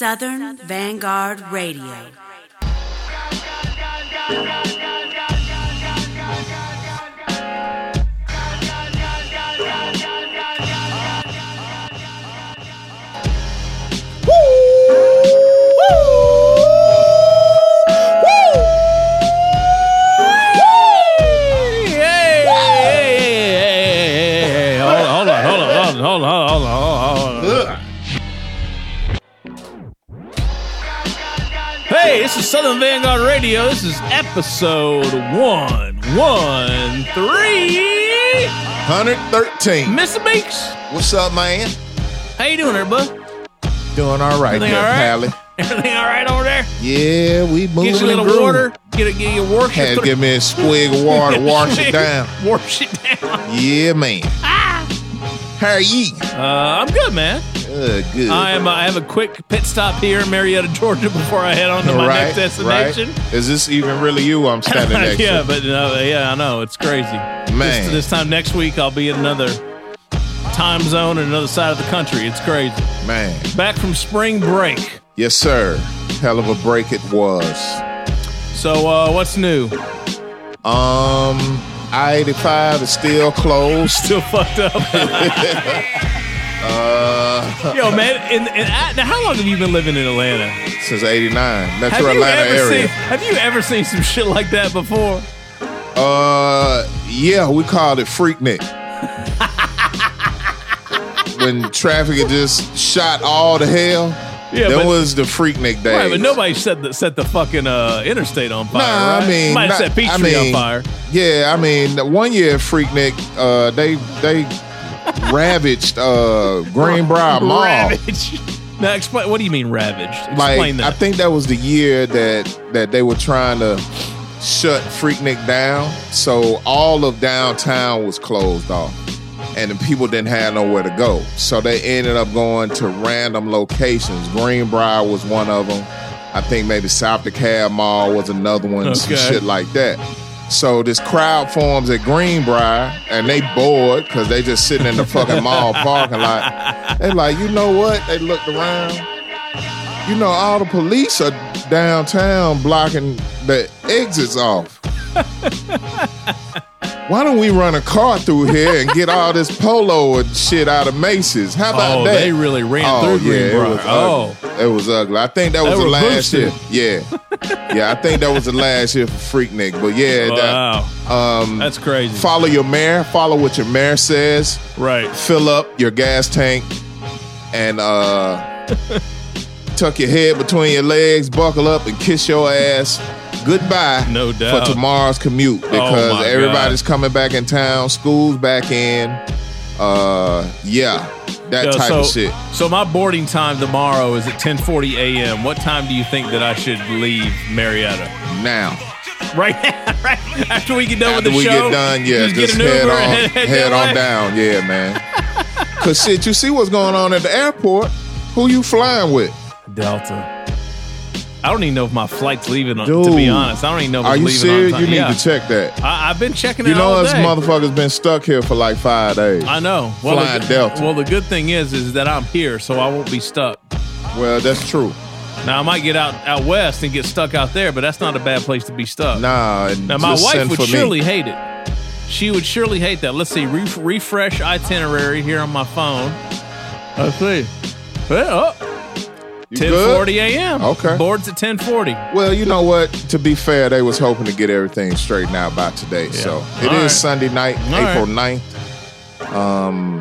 Southern Vanguard Radio. Hey, this is Southern Vanguard Radio. This is episode 113. Mr. Beeks. What's up, man? How you doing there, bud? Doing all right. Everything all right? Pally. Everything all right over there? Yeah, we moving. Get you a little groove. Water. Get your wash. Had to give me a squig of water. Wash it down. Wash it down. Yeah, man. Ah. How are ye? I'm good, man. Good. I have a quick pit stop here in Marietta, Georgia, before I head on to my next destination. Right. Is this even really you I'm standing next to? Yeah, but I know. It's crazy. Man. This time next week, I'll be in another time zone and another side of the country. It's crazy. Man. Back from spring break. Yes, sir. Hell of a break it was. So, what's new? I-85 is still closed. Still fucked up. Yo, man, now how long have you been living in Atlanta? Since 89. That's your Atlanta area. Have you ever seen some shit like that before? Yeah, we called it Freaknik. When traffic had just shot all to hell, that was the Freaknik day. Right, but nobody set the fucking interstate on fire. Nah, right? I mean, might have set Peachtree on fire. Yeah, I mean, one year at Freaknik, they ravaged Greenbrier Mall. Ravaged. Now explain. What do you mean ravaged? Explain that. I think that was the year that they were trying to shut Freaknik down, so all of downtown was closed off, and the people didn't have nowhere to go. So they ended up going to random locations. Greenbrier was one of them. I think maybe South DeCal Mall was another one. Okay. Some shit like that. So this crowd forms at Greenbrier, and they bored because they just sitting in the fucking mall parking lot. They like, you know what? They looked around. You know, all the police are downtown blocking the exits off. Why don't we run a car through here and get all this polo and shit out of Macy's? How about that? They really ran through Greenbrier. It was ugly. I think that was the last year. Yeah. Yeah, I think that was the last year for Freaknik. But yeah, that's crazy. Follow your mayor. Follow what your mayor says. Right. Fill up your gas tank and tuck your head between your legs, buckle up, and kiss your ass goodbye. No doubt. For tomorrow's commute, because everybody's coming back in town. School's back in. That type of shit. So my boarding time tomorrow is at 10:40 a.m. What time do you think that I should leave Marietta? Now. Right after we get done with the show? After we get done, yeah. Just get an Uber and head on down. Yeah, man. Because shit, you see what's going on at the airport. Who you flying with? Delta. I don't even know if my flight's leaving, to be honest. I don't even know if it's leaving on time. Are you serious? You need to check that. I've been checking it all day. You know this motherfucker's been stuck here for like 5 days. I know. Well, flying Delta. Well, the good thing is that I'm here, so I won't be stuck. Well, that's true. Now, I might get out west and get stuck out there, but that's not a bad place to be stuck. Nah. Now, my wife would surely hate it. She would surely hate that. Let's see. Refresh itinerary here on my phone. Let's see. Well, 10:40 a.m. Okay. Board's at 10:40. Well, you know what? To be fair, they was hoping to get everything straightened out by today. Yeah. So it is Sunday night, April 9th.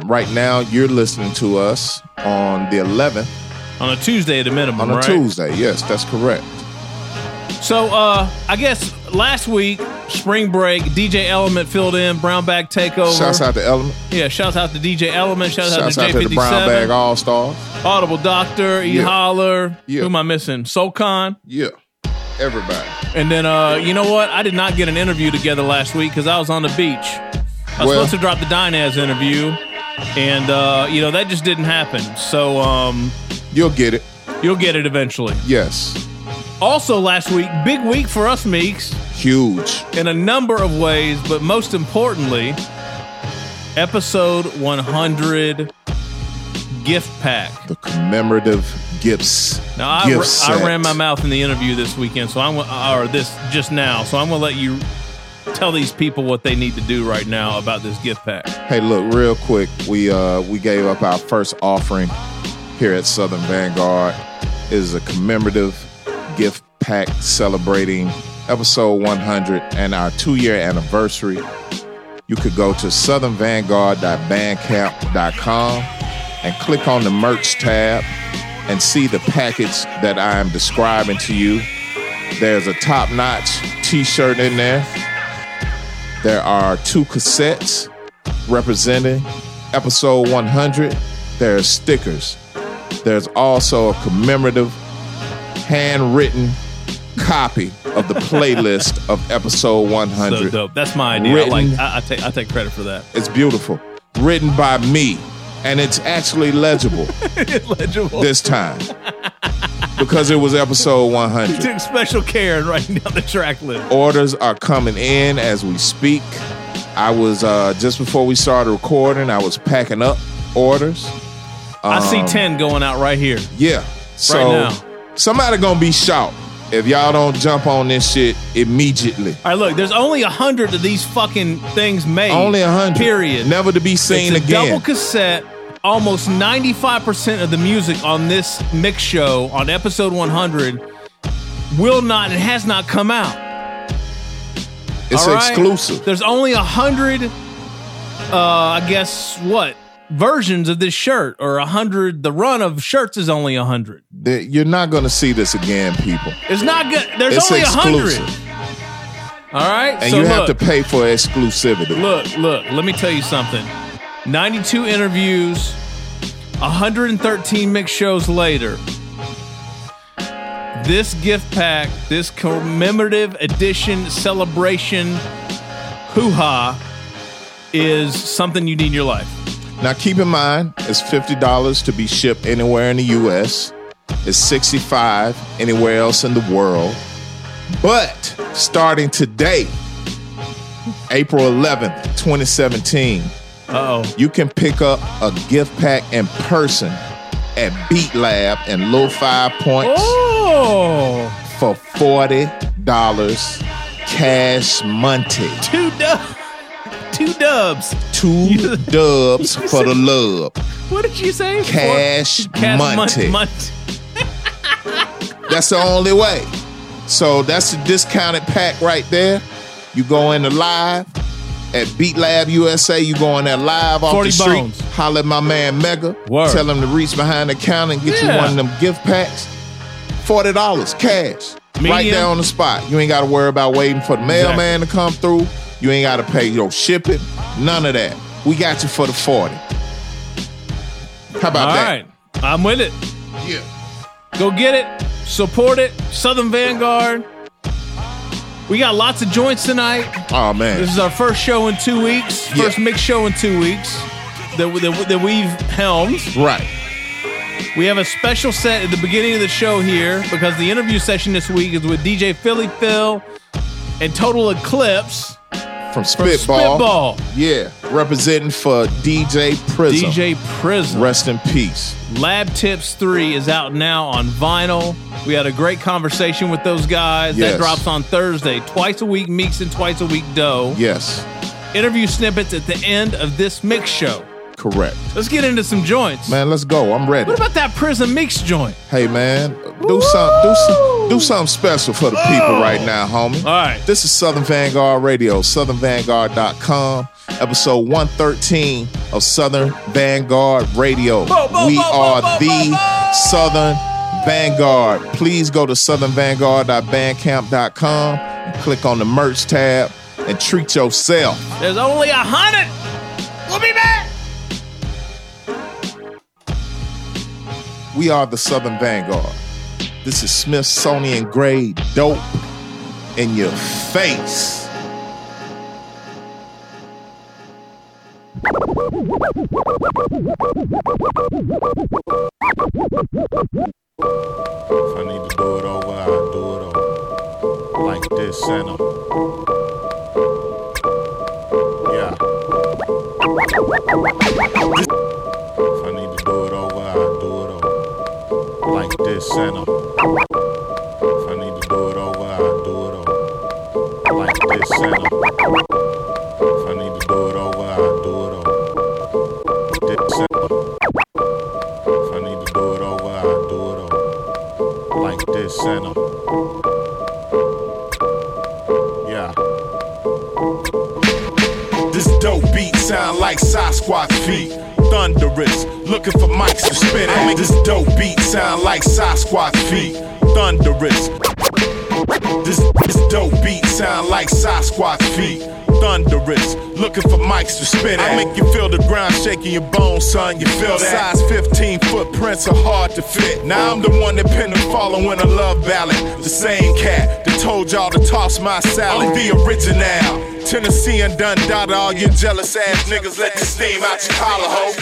Right now, you're listening to us on the 11th. On a Tuesday at a minimum, right? On a Tuesday, yes. That's correct. So I guess last week, spring break, DJ Element filled in, Brown Bag Takeover. Shouts out to Element. Yeah, shouts out to DJ Element. Shouts out to J57. The Brown Bag All-Stars. Audible Doctor, Holler. Yeah. Who am I missing? SoCon. Yeah, everybody. And then, you know what? I did not get an interview together last week because I was on the beach. I was supposed to drop the Dinas interview, and, that just didn't happen. So, you'll get it. You'll get it eventually. Yes. Also last week, big week for us, Meeks. Huge. In a number of ways, but most importantly, episode 100 gift pack. The commemorative gifts. Now, I ran my mouth in the interview this weekend, so I'm going to let you tell these people what they need to do right now about this gift pack. Hey, look, real quick, we gave up our first offering here at Southern Vanguard. It is a commemorative gift pack celebrating episode 100 and our 2-year anniversary. You could go to southernvanguard.bandcamp.com and click on the merch tab and see the package that I am describing to you. There's a top-notch t-shirt in there. There are 2 cassettes representing episode 100. There are stickers. There's also a commemorative handwritten copy of the playlist of episode 100. So dope. That's my idea. I take credit for that. It's beautiful. Written by me. And it's actually legible. This time. Because it was episode 100. You took special care in writing down the track list. Orders are coming in as we speak. I was, just before we started recording, I was packing up orders. I see 10 going out right here. Yeah. So right now. Somebody gonna be shocked if y'all don't jump on this shit immediately. All right, look, there's only 100 of these fucking things made. Only 100. Period. Never to be seen again. Double cassette. Almost 95% of the music on this mix show on episode 100 has not come out. It's exclusive. There's only 100, versions of this shirt, or 100. The run of shirts is only 100. You're not going to see this again, people. It's not good. It's only 100. All right, and so you have to pay for exclusivity. Look. Let me tell you something. 92 interviews, 113 mixed shows later. This gift pack, this commemorative edition celebration hoo-ha, is something you need in your life. Now, keep in mind, it's $50 to be shipped anywhere in the U.S. It's $65 anywhere else in the world. But starting today, April 11th, 2017, you can pick up a gift pack in person at Beat Lab and Low 5 Points for $40 cash money. $2. $2 for the love. What did you say? Cash money. That's the only way. So that's the discounted pack right there. You go in the live. At Beat Lab USA, you go in there live off the street. Bones. Holler at my man Mega. Word. Tell him to reach behind the counter and get you one of them gift packs. $40 cash. Medium. Right there on the spot. You ain't got to worry about waiting for the mailman to come through. You ain't got to pay your shipping. None of that. We got you for the 40. How about that? All right. I'm with it. Yeah. Go get it. Support it. Southern Vanguard. We got lots of joints tonight. Oh, man. This is our first show in 2 weeks. First mixed show in 2 weeks that we've helmed. Right. We have a special set at the beginning of the show here because the interview session this week is with DJ Philly Phil and Total Eclipse. From Spitball. Yeah. Representing for DJ Prism. Rest in peace. Lab Tips 3 is out now on vinyl. We had a great conversation with those guys. Yes. That drops on Thursday. Twice a week mix and twice a week dough. Yes. Interview snippets at the end of this mix show. Correct. Let's get into some joints. Man, let's go. I'm ready. What about that Prism mix joint? Hey, man. Do something special for the people right now, homie. All right. This is Southern Vanguard Radio, southernvanguard.com, episode 113 of Southern Vanguard Radio. Southern Vanguard. Please go to southernvanguard.bandcamp.com and click on the merch tab and treat yourself. There's only 100. We'll be back. We are the Southern Vanguard. This is Smithsonian grade dope in your face. If I need to do it over, I do it over. Like this, and yeah. If I need to do it over. just set them. If I need to do it over, I'll do it over. Like this, set them. If I need to do it over, I'll do it over. This, set them. If I need to do it over, I'll do it over. Like this, set them. Yeah. This dope beat sound like Sasquatch feet. Thunderous, looking for mics to spin at. This dope beat sound like Sasquatch feet. Thunderous. This dope beat sound like Sasquatch feet. Thunderous, looking for mics to spin at. I make you feel the ground shaking your bones, son. You feel that? Size 15 footprints are hard to fit. Now I'm the one that pinned the following a love ballad. The same cat that told y'all to toss my salad. I'm the original. Tennessee and Dundada, all you jealous ass niggas, let the steam out your collar, ho.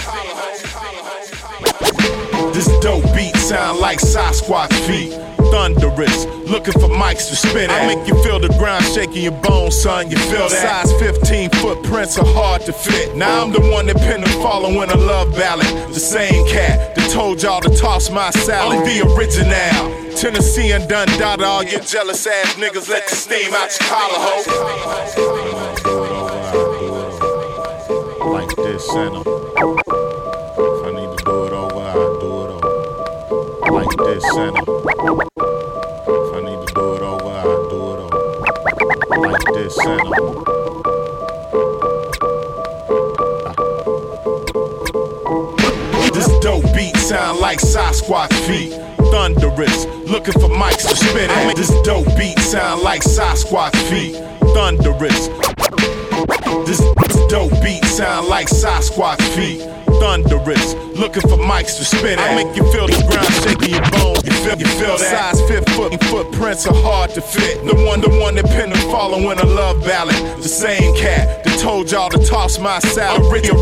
This dope beat sound like Sasquatch feet. Thunderous, looking for mics to spin at. I make you feel the ground shaking your bones, son, you feel that? Size 15 footprints are hard to fit. Now I'm the one that pinned the following a love ballad. The same cat that told y'all to toss my salad. I'm the original. Tennessee and Dundada, all you jealous ass niggas, let the steam out your collar, ho. Like this, set 'em. If I need to do it over, I'll do it over. Like this, set 'em. If I need to do it over, I'll do it over. Like this, set 'em. Sound like Sasquatch feet, thunderous, looking for mics to spin at. This dope beat sound like Sasquatch feet, thunderous. This dope beat sound like Sasquatch feet, thunderous, looking for mics to spin at. I make you feel the ground shaking your bones, you feel that? Size 5 foot, footprints are hard to fit. The one that pinned the following a love ballad. The same cat that told y'all to toss my salad. Original.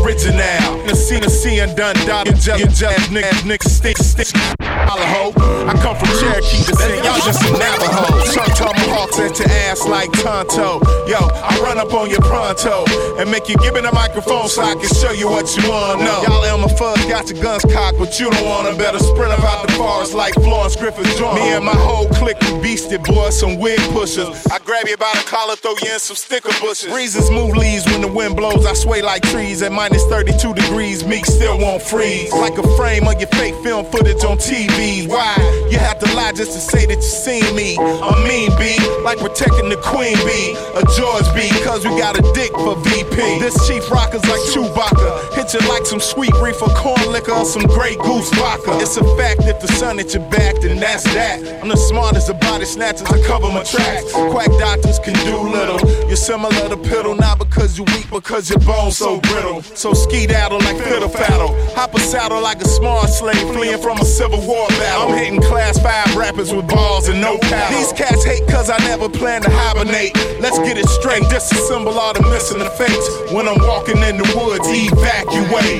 Tennessee and Dundada, you jealous niggas, stick, Idaho. I come from Cherokee descent, y'all just some Navajo. Chuck tomahawks at your ass like Tonto. Yo, I run up on your pronto and make you give me the microphone so I can show you what you wanna know. Y'all Elmer Fudd got your guns cocked, but you don't wanna. Better sprint about the forest like Florence Griffith's drum. Me and my whole clique be beasted, boys, some wig pushers. I grab you by the collar, throw you in some sticker bushes. Breezes move leaves when the wind blows, I sway like trees. At minus 32 degrees, Meek still won't freeze. Like a frame of your fake film footage on TV. Why? You have to lie just to say that you seen me. I'm mean B, like protecting the queen bee. A George B, cause we got a dick for VP. This chief rocker's like Chewbacca. Hit you like some sweet reefer, corn liquor, or some Grey Goose vodka. It's a fact, if the sun at your back, then that's that. I'm the smartest of body snatchers, I cover my tracks. Quack doctors can do little. You're similar to Piddle, not because you weak, because your bones so brittle. So skedaddle like fiddle faddle. Hop a saddle like a smart slave fleeing from a civil war. Battle. I'm hitting class 5 rappers with balls and no paddle. These cats hate cause I never plan to hibernate. Let's get it straight, disassemble all the missing effects. When I'm walking in the woods, evacuate.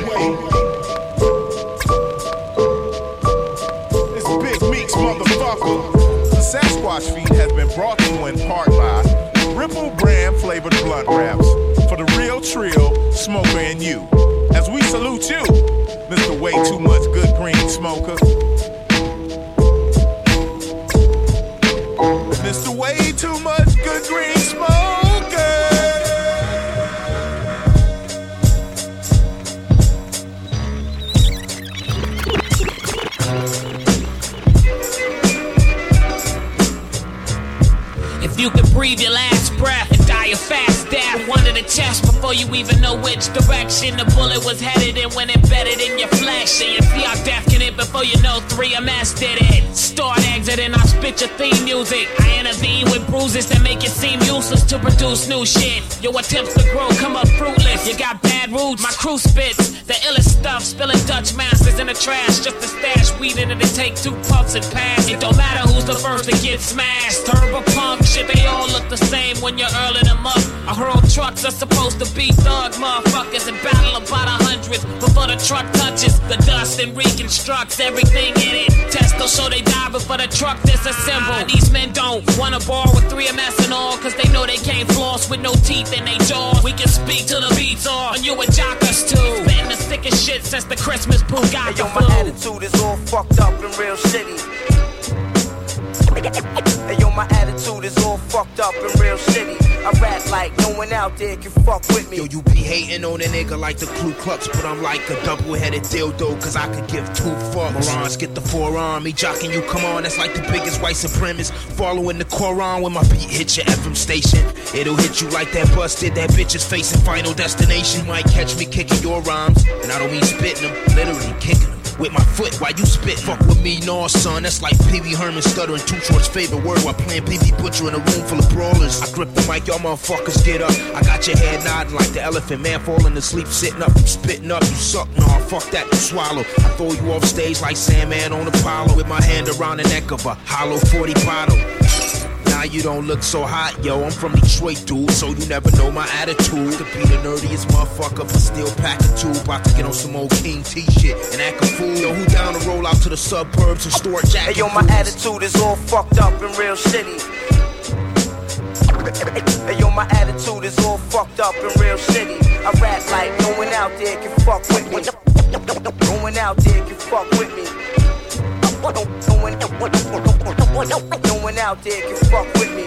This Big Meeks motherfucker. The Sasquatch feed has been brought to you in part by Ripple brand flavored blunt wraps for the real trio, smoker and you. As we salute you, Mr. Way Too Much Good Green Smoker. Mr. Way Too Much Good Green Smoker. If you could breathe your last breath and die a fast death, one in the chest before you even know which direction the bullet was headed in, when embedded in your flesh. And you see how death can hit before you know 3MS did it. Start exiting, I spit your theme music. I intervene with bruises that make it seem useless to produce new shit. Your attempts to grow come up fruitless. You got bad roots, my crew spits the illest stuff, spilling Dutch masters in the trash. Just a stash weed in it and take 2 puffs and pass. It don't matter who's the first to get smashed. Turbo pump shit, they all look the same when you're early them up. I hurl trucks are supposed to be thug motherfuckers and battle about 100 before the truck touches the dust and reconstructs everything in it. Test will show they die before the truck disassembled. These men don't wanna bar with 3MS and all, cause they know they can't floss with no teeth in they jaws. We can speak till the beats are on you and jock us too. Been the sickest shit since the Christmas poo got yo, my attitude is all fucked up and real shitty. Hey yo, my attitude is all fucked up and real shitty. I rap like no one out there can fuck with me. Yo, you be hating on a nigga like the Ku Klux, but I'm like a double-headed dildo, cause I could give two fucks. Morons get the forearm, me jocking you, come on, that's like the biggest white supremacist following the Koran. When my beat hit your FM station, it'll hit you like that bus did that bitch's face in Final Destination. You might catch me kicking your rhymes, and I don't mean spitting them, literally kicking them with my foot while you spit. Fuck with me, no son, that's like Pee Wee Herman stuttering Too Short's favorite word while playing Pee Wee Butcher in a room full of brawlers. I grip the mic, y'all motherfuckers get up. I got your head nodding like the elephant man falling asleep, sitting up, spitting up. You suck, nah, fuck that, you swallow. I throw you off stage like Sandman on Apollo, with my hand around the neck of a hollow 40 bottle. Now you don't look so hot, yo, I'm from Detroit, dude, so you never know my attitude. Could be the nerdiest motherfucker, but still pack a tube. About to get on some old King T shit and act a fool. Yo, who down to roll out to the suburbs and store jacket? Hey yo, my attitude is all fucked up and real shitty. Hey yo, my attitude is all fucked up and real shitty. I rap like no one out there can fuck with me. No one out there can fuck with me. No one out there can fuck with me.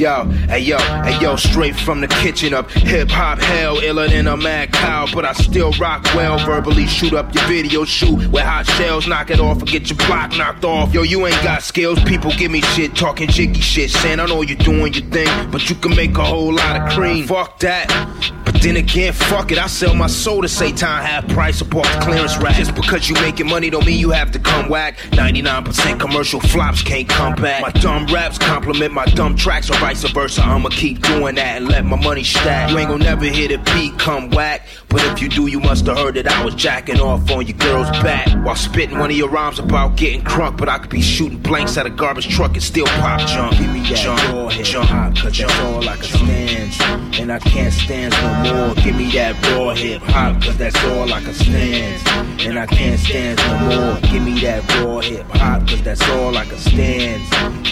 Yo, straight from the kitchen up hip-hop hell, iller than a mad cow, but I still rock well, verbally shoot up your video shoot with hot shells, knock it off or get your block knocked off. Yo, you ain't got skills, people give me shit, talking jiggy shit, saying I know you're doing your thing, but you can make a whole lot of cream. Fuck that. But then again, fuck it, I sell my soul to Satan, half price above the clearance rack. Just because you making money don't mean you have to come whack. 99% commercial flops can't come back. My dumb raps compliment my dumb tracks, or vice versa, I'ma keep doing that and let my money stack. You ain't gon' never hear the beat come whack, but if you do, you musta heard that I was jacking off on your girl's back while spitting one of your rhymes about getting crunk. But I could be shooting blanks at a garbage truck and still pop junk. Give me that raw hip hop, cause that's all I can stand, and I can't stand no more. Give me that raw hip hop, cause that's all I can stand, and I can't stand no more. Give me that raw hip hop, cause that's all I can stand,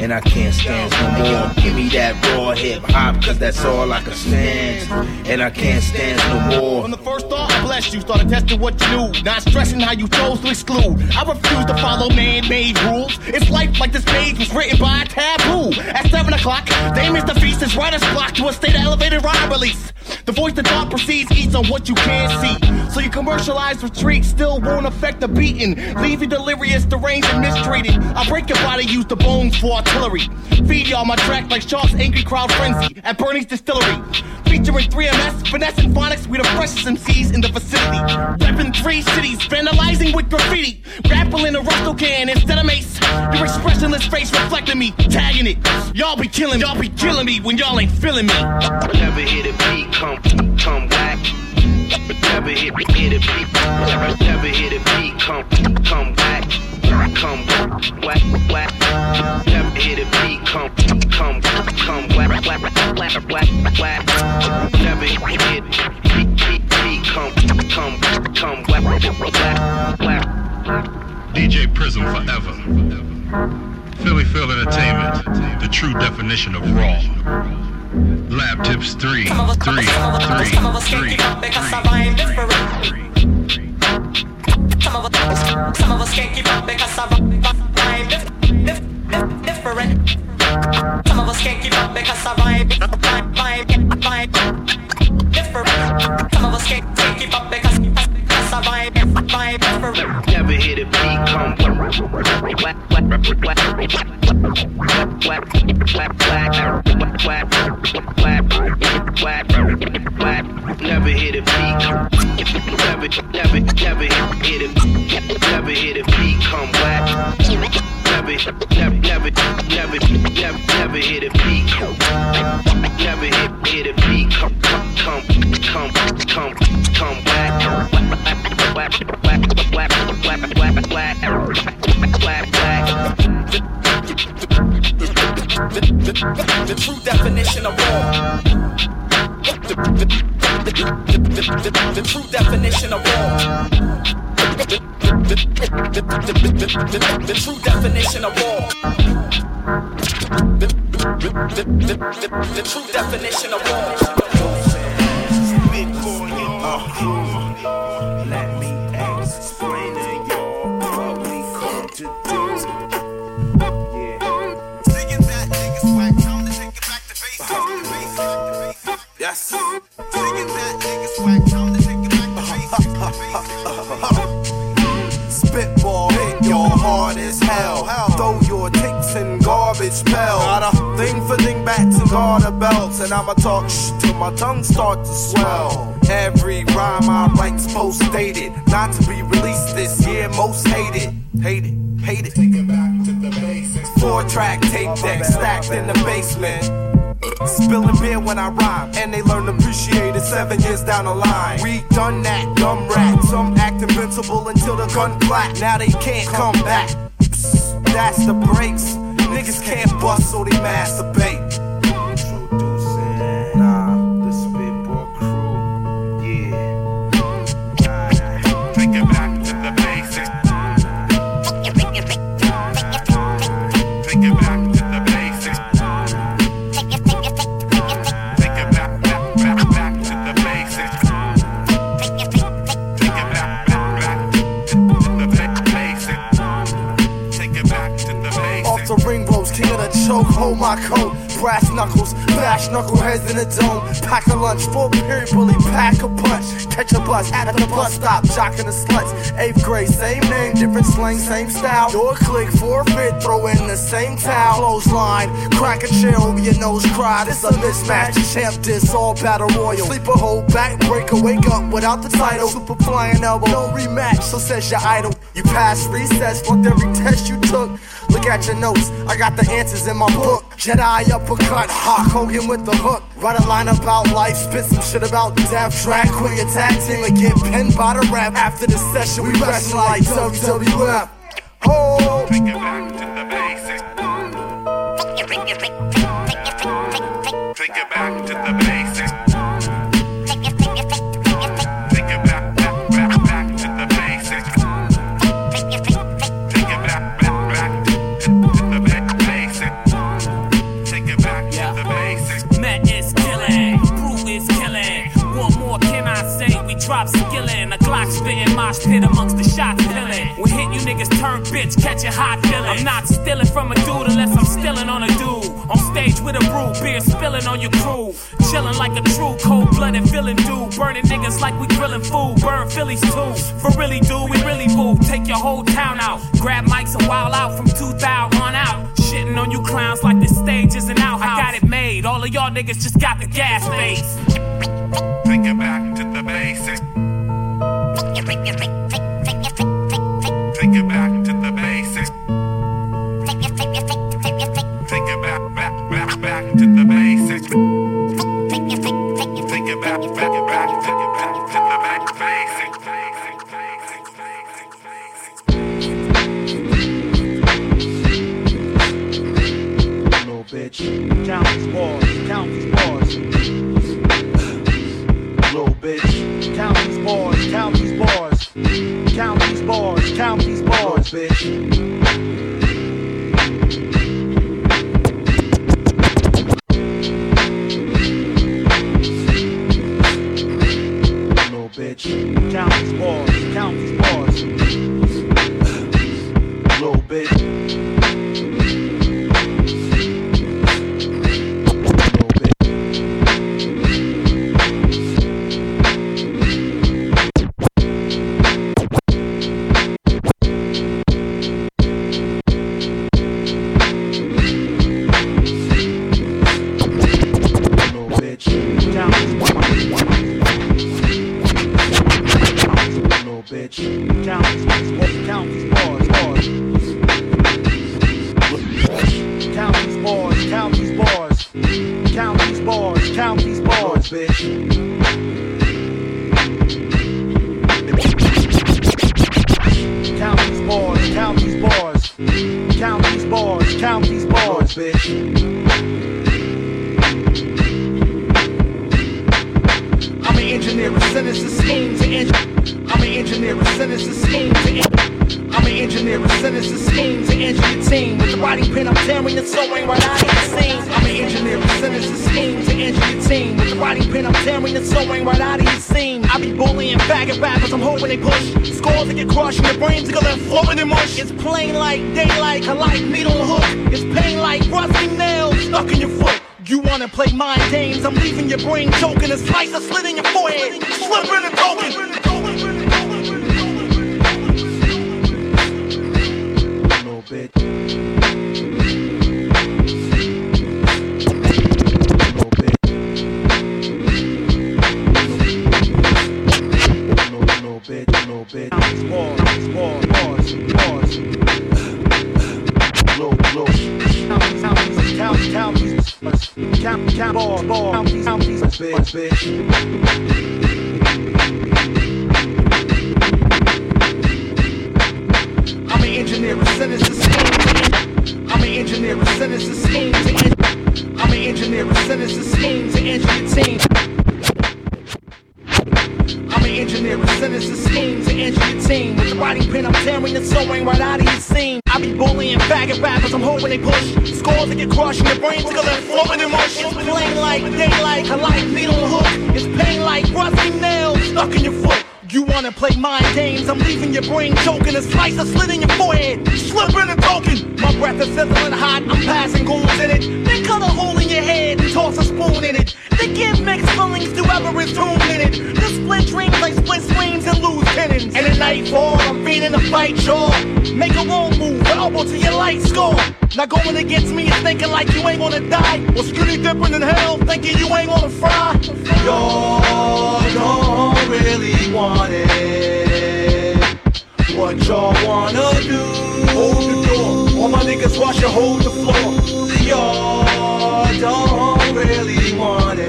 and I can't stand no more. Give me that raw hip hop, cause that's all I can stand, and I can't stand no more. On the first thought, I blessed you, started testing what you knew, not stressing how you chose to exclude. I refuse to follow man-made rules. It's life like this page was written by a taboo. At 7 o'clock, Damon's the feast is writer's block to a state of elevated rhyme release. The voice that thought proceeds eats on what you can't see. So your commercialized retreat still won't affect the beating, leave you delirious, deranged, and mistreated. I break your body, use the bones for artillery, feed y'all my track like Sharp's Angry Crowd Frenzy at Bernie's Distillery. Featuring 3MS, Finesse and Phonics, we the freshest MCs in the facility. Reppin' 3 cities, vandalizing with graffiti, grappling a rustle can instead of mace. Your expressionless face reflecting me, tagging it. Y'all be killing me when y'all ain't feeling me. Never hear the beat come back. Never hear the beat come back. Come whack. Never hear the beat come whack. Never hear the beat come whack. DJ Prism forever. Philly Phil Entertainment, the true definition of raw. Lab Tips 3, Some of us can't keep up because I'm different. Some of us can't keep up because I'm different. Some of us can't keep up because Never hear the beat come whack. Never hear the beat. Never hear the beat come whack. Never hear the beat come. Never hear the beat come whack. The true definition of raw. The true definition of raw. The true definition of raw. The true definition of war. Let me explain to y'all what we come to do. Yeah. Singing that niggas swag, trying to take it back to basics. Yes. Singing that niggas swag, trying to take it back to basics. Spitball hit your heart as hell. Throw your ticks in garbage pail. Thing for thing back to garter belts. And I'ma talk shh till my tongue start to swell. Every rhyme I write's post-dated, not to be released this year, most hated. Hate it. Take it back to the basics. 4-track tape deck stacked in the basement. Spilling beer when I rhyme, and they learn to appreciate it 7 years down the line. We done that, dumb rat. Some act invincible until the gun clap. Now they can't come back. Psst, that's the breaks. Niggas can't bust, so they masturbate. Introducing the spitball crew. Yeah. Take it back to the basics. Take it back to the basics. Take it back to the basics. Take it back to the basics. Take it back to the basics. Off the ring. King of the choke, hold my coat. Brass knuckles, bash knuckleheads in the dome. Pack a lunch, full period bully, pack a punch. Catch a bus, at the bus stop, jocking the sluts. 8th grade, same name, different slang, same style. Door click, forfeit, throw in the same towel. Clothesline, crack a chair over your nose, cry. This a mismatch, champ diss, all battle royal. Sleeper hold, back breaker, wake up without the title. Super flying elbow, no rematch, so says your idol. You passed recess, fucked every test you took. Look at your notes, I got the answers in my book. Jedi uppercut, Hawk Hogan with the hook. Write a line about life, spit some shit about death. Drag quit your tag team and get pinned by the rap. After the session, we wrestle like WWF. Oh! Take it back to the basics. Take it back to the basics. Take it back to the basics. Take it back to the basics. Drop skillin', a Glock spittin', mosh pit amongst the shots fillin'. We hit you niggas, turn bitch, catch a hot villain. I'm not stealing from a dude unless I'm stealing on a dude. On stage with a brew, beer spillin' on your crew. Chillin' like a true cold-blooded villain dude. Burnin' niggas like we grillin' food, burn Phillies too. For really dude, we really move, take your whole town out. Grab mics and wild out from 2000 on out. Shittin' on you clowns like this stage is an outhouse. I got it made, all of y'all niggas just got the gas face. Take it back to the basics. Take it back to the basics. Take it back to the basics. Take it back to the basics. Little bitch. Count these bars. Little bitch, count these bars, bitch. Little bitch, count these bars, little bitch. body penitentiary, and so ain't what I ain't seen. I'm an engineer with sinister schemes to injure your team. With your body penitentiary, and so ain't what I ain't seen. I be bullying faggot rappers, I'm hoping they push. Scores that get crushed, your brains go left floating in mush. It's plain like daylight, a light needle hook. It's pain like rusty nails stuck in your foot. You wanna play mind games, I'm leaving your brain choking. It's nice, I slid in your forehead, slipping and token. Bit. No bit. I'm an engineer with sinister schemes to injure your team. With the body pin, I'm tearing and sewing right out of your seam. I be bullying faggot rappers, I'm hoping they push. Scores that get crushed, your brain tickle and floating in mush. It's plain like daylight, a light needle hook. It's pain like rusty nails stuck in your foot. You wanna play mind games, I'm leaving your brain choking. A slice, a slit in your forehead, slipping and poking. My breath is sizzling hot, I'm passing goons in it. They cut a hole in your head, toss a spoon in it. They give mixed feelings to ever is tuned in it. They split dreams like split screens and lose pennants. And at nightfall, I'm feeding the fight, y'all. Make a wrong move, elbow to your light score. Now going against me is thinking like you ain't gonna die. Or skinny dipping in hell, thinking you ain't gonna fry. Y'all don't really want it. What y'all wanna do? Hold the door, all my niggas watch you hold the floor. Y'all don't really want it.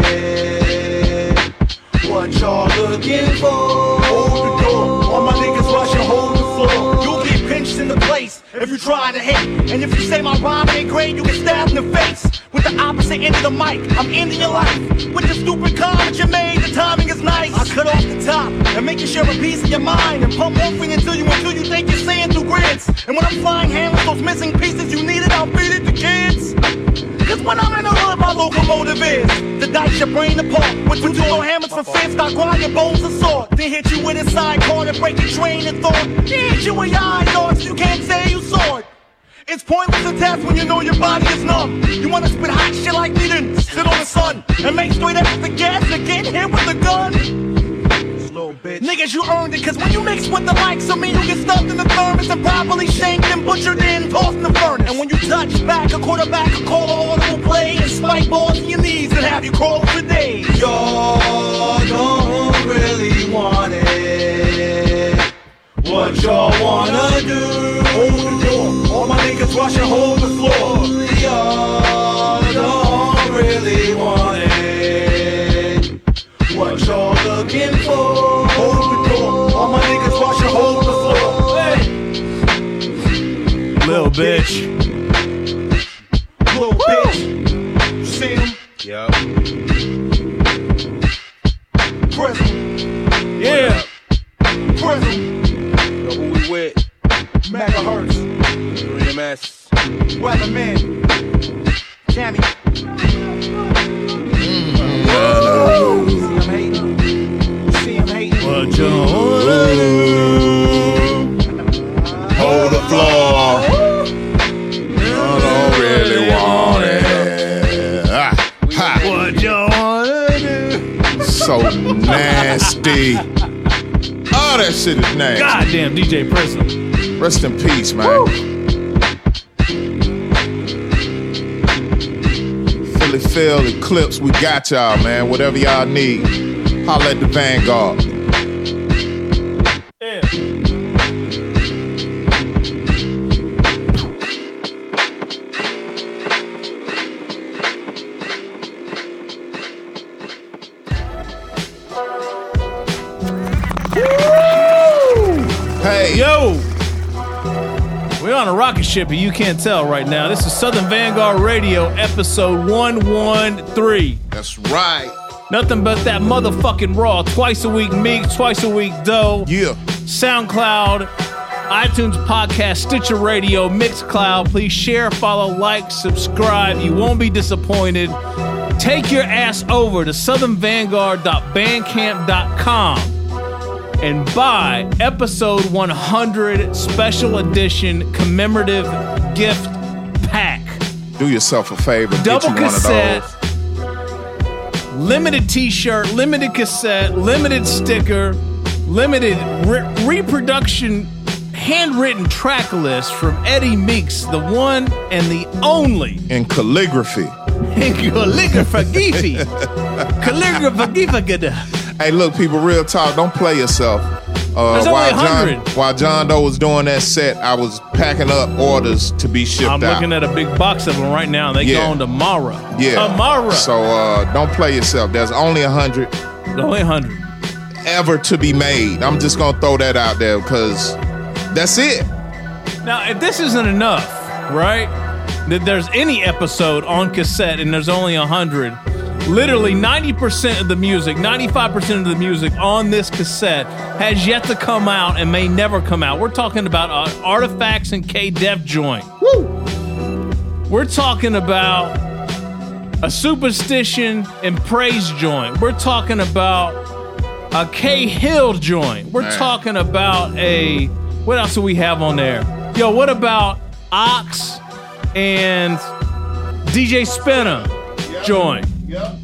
What y'all looking for? Hold the door, all my niggas watch you hold the floor. You'll get pinched in the place if you try to hate. And if you say my rhyme ain't great, you get stabbed in the face. With the opposite end of the mic, I'm ending your life. With the stupid comment you made, the timing is nice. I cut off the top and make you share a piece of your mind. And pump one thing until you think you're seeing through grids. And when I'm flying handling those missing pieces you needed, I'll feed it to kids. Cause when I'm in the hood, my locomotive is to dice your brain apart. With two-door hammers for fence, I grind your bones and sword. Then hit you with a side card and break your train and thought. Then hit you with your eye darts, you can't say you saw it. It's pointless to test when you know your body is numb. You wanna spit hot shit like me, then sit on the sun and make straight after the gas and get hit with a gun. Slow bitch. Niggas, you earned it, cause when you mix with the likes of me, you get stuffed in the thermos and properly shanked and butchered and tossed in the furnace. And when you touch back, a quarterback will call an audible play and spike balls in your knees and have you crawl for days. Y'all don't really want it. What y'all wanna do? Hold the door, all my niggas watching hold the floor. Y'all don't really want it. What y'all looking for? Hold the door, all my niggas watching hold the floor. Hey. Lil' bitch. Lil' bitch. You see him? Yup. Prism. Yeah. Prism. With megahertz, 3MS, Weatherman, Camu. See him hating. What you wanna do? Hold the floor. You don't really want it. Ah, ha. What you wanna do? So nasty. Oh, that shit is nasty. Goddamn DJ Prism. Rest in peace, man. Woo. Philly Phil, Eclipse, we got y'all, man. Whatever y'all need, holla at the Vanguard. Rocket ship, but you can't tell right now. This is Southern Vanguard Radio, episode 113. That's right. Nothing but that motherfucking raw. Twice a week meat, twice a week dough. Yeah. SoundCloud, iTunes Podcast, Stitcher Radio, Mixcloud. Please share, follow, like, subscribe. You won't be disappointed. Take your ass over to southernvanguard.bandcamp.com and buy episode 100 special edition commemorative gift pack. Do yourself a favor. Double cassette, limited t-shirt, limited cassette, limited sticker, limited reproduction handwritten track list from Eddie Meeks, the one and the only. In calligraphy. In calligraphy. Calligraphy. Hey, look, people, real talk, don't play yourself. While John Doe was doing that set, I was packing up orders to be shipped out. I'm looking at a big box of them right now. They gone tomorrow. Yeah. Tomorrow. So don't play yourself. There's only 100. There's only 100. Ever to be made. I'm just going to throw that out there because that's it. Now, if this isn't enough, right, that there's any episode on cassette and there's only 100, literally 90% of the music, 95% of the music on this cassette has yet to come out and may never come out. We're talking about Artifacts and K-Def joint. Woo! We're talking about a Superstition and Praise joint. We're talking about a K-Hill joint. We're talking about a... What else do we have on there? Yo, what about Ox and DJ Spinner joint? Yep.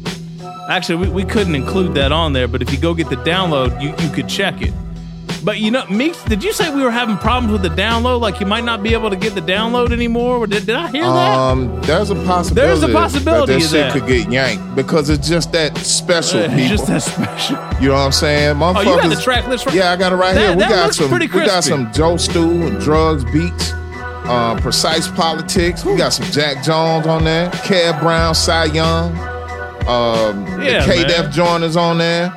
Actually, we couldn't include that on there, but if you go get the download, you could check it. But you know, Meeks, did you say we were having problems with the download? Like you might not be able to get the download anymore? Or did I hear that? There's a possibility. There's a possibility that shit could get yanked because it's just that special, people. It's just that special. You know what I'm saying? Oh, you got the track list right? Yeah, I got it right here. We got some Joe Stew and Drugs Beats, Precise Politics. We got some Jack Jones on there. Kev Brown, Cy Young. The K-Def joint is on there.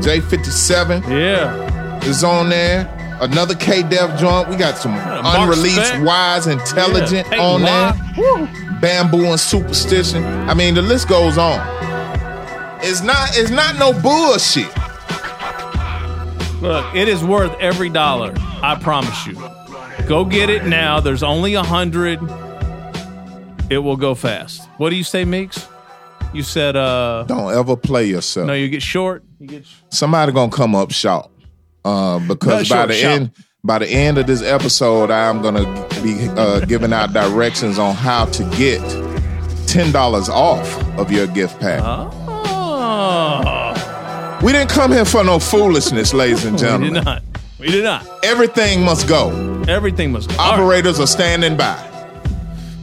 J57. Yeah. Is on there. Another K-Def joint. We got some unreleased Wise Intelligent on there. Woo. Bamboo and Superstition. I mean, the list goes on. It's not no bullshit. Look, it is worth every dollar. I promise you. Go get it now. There's only 100. It will go fast. What do you say, Meeks? You said don't ever play yourself. No, you get short. Somebody gonna come up short. Because by the end of this episode, I'm going to be giving out directions on how to get $10 off of your gift pack. Oh. We didn't come here for no foolishness, ladies and gentlemen. We did not. Everything must go. Operators are standing by.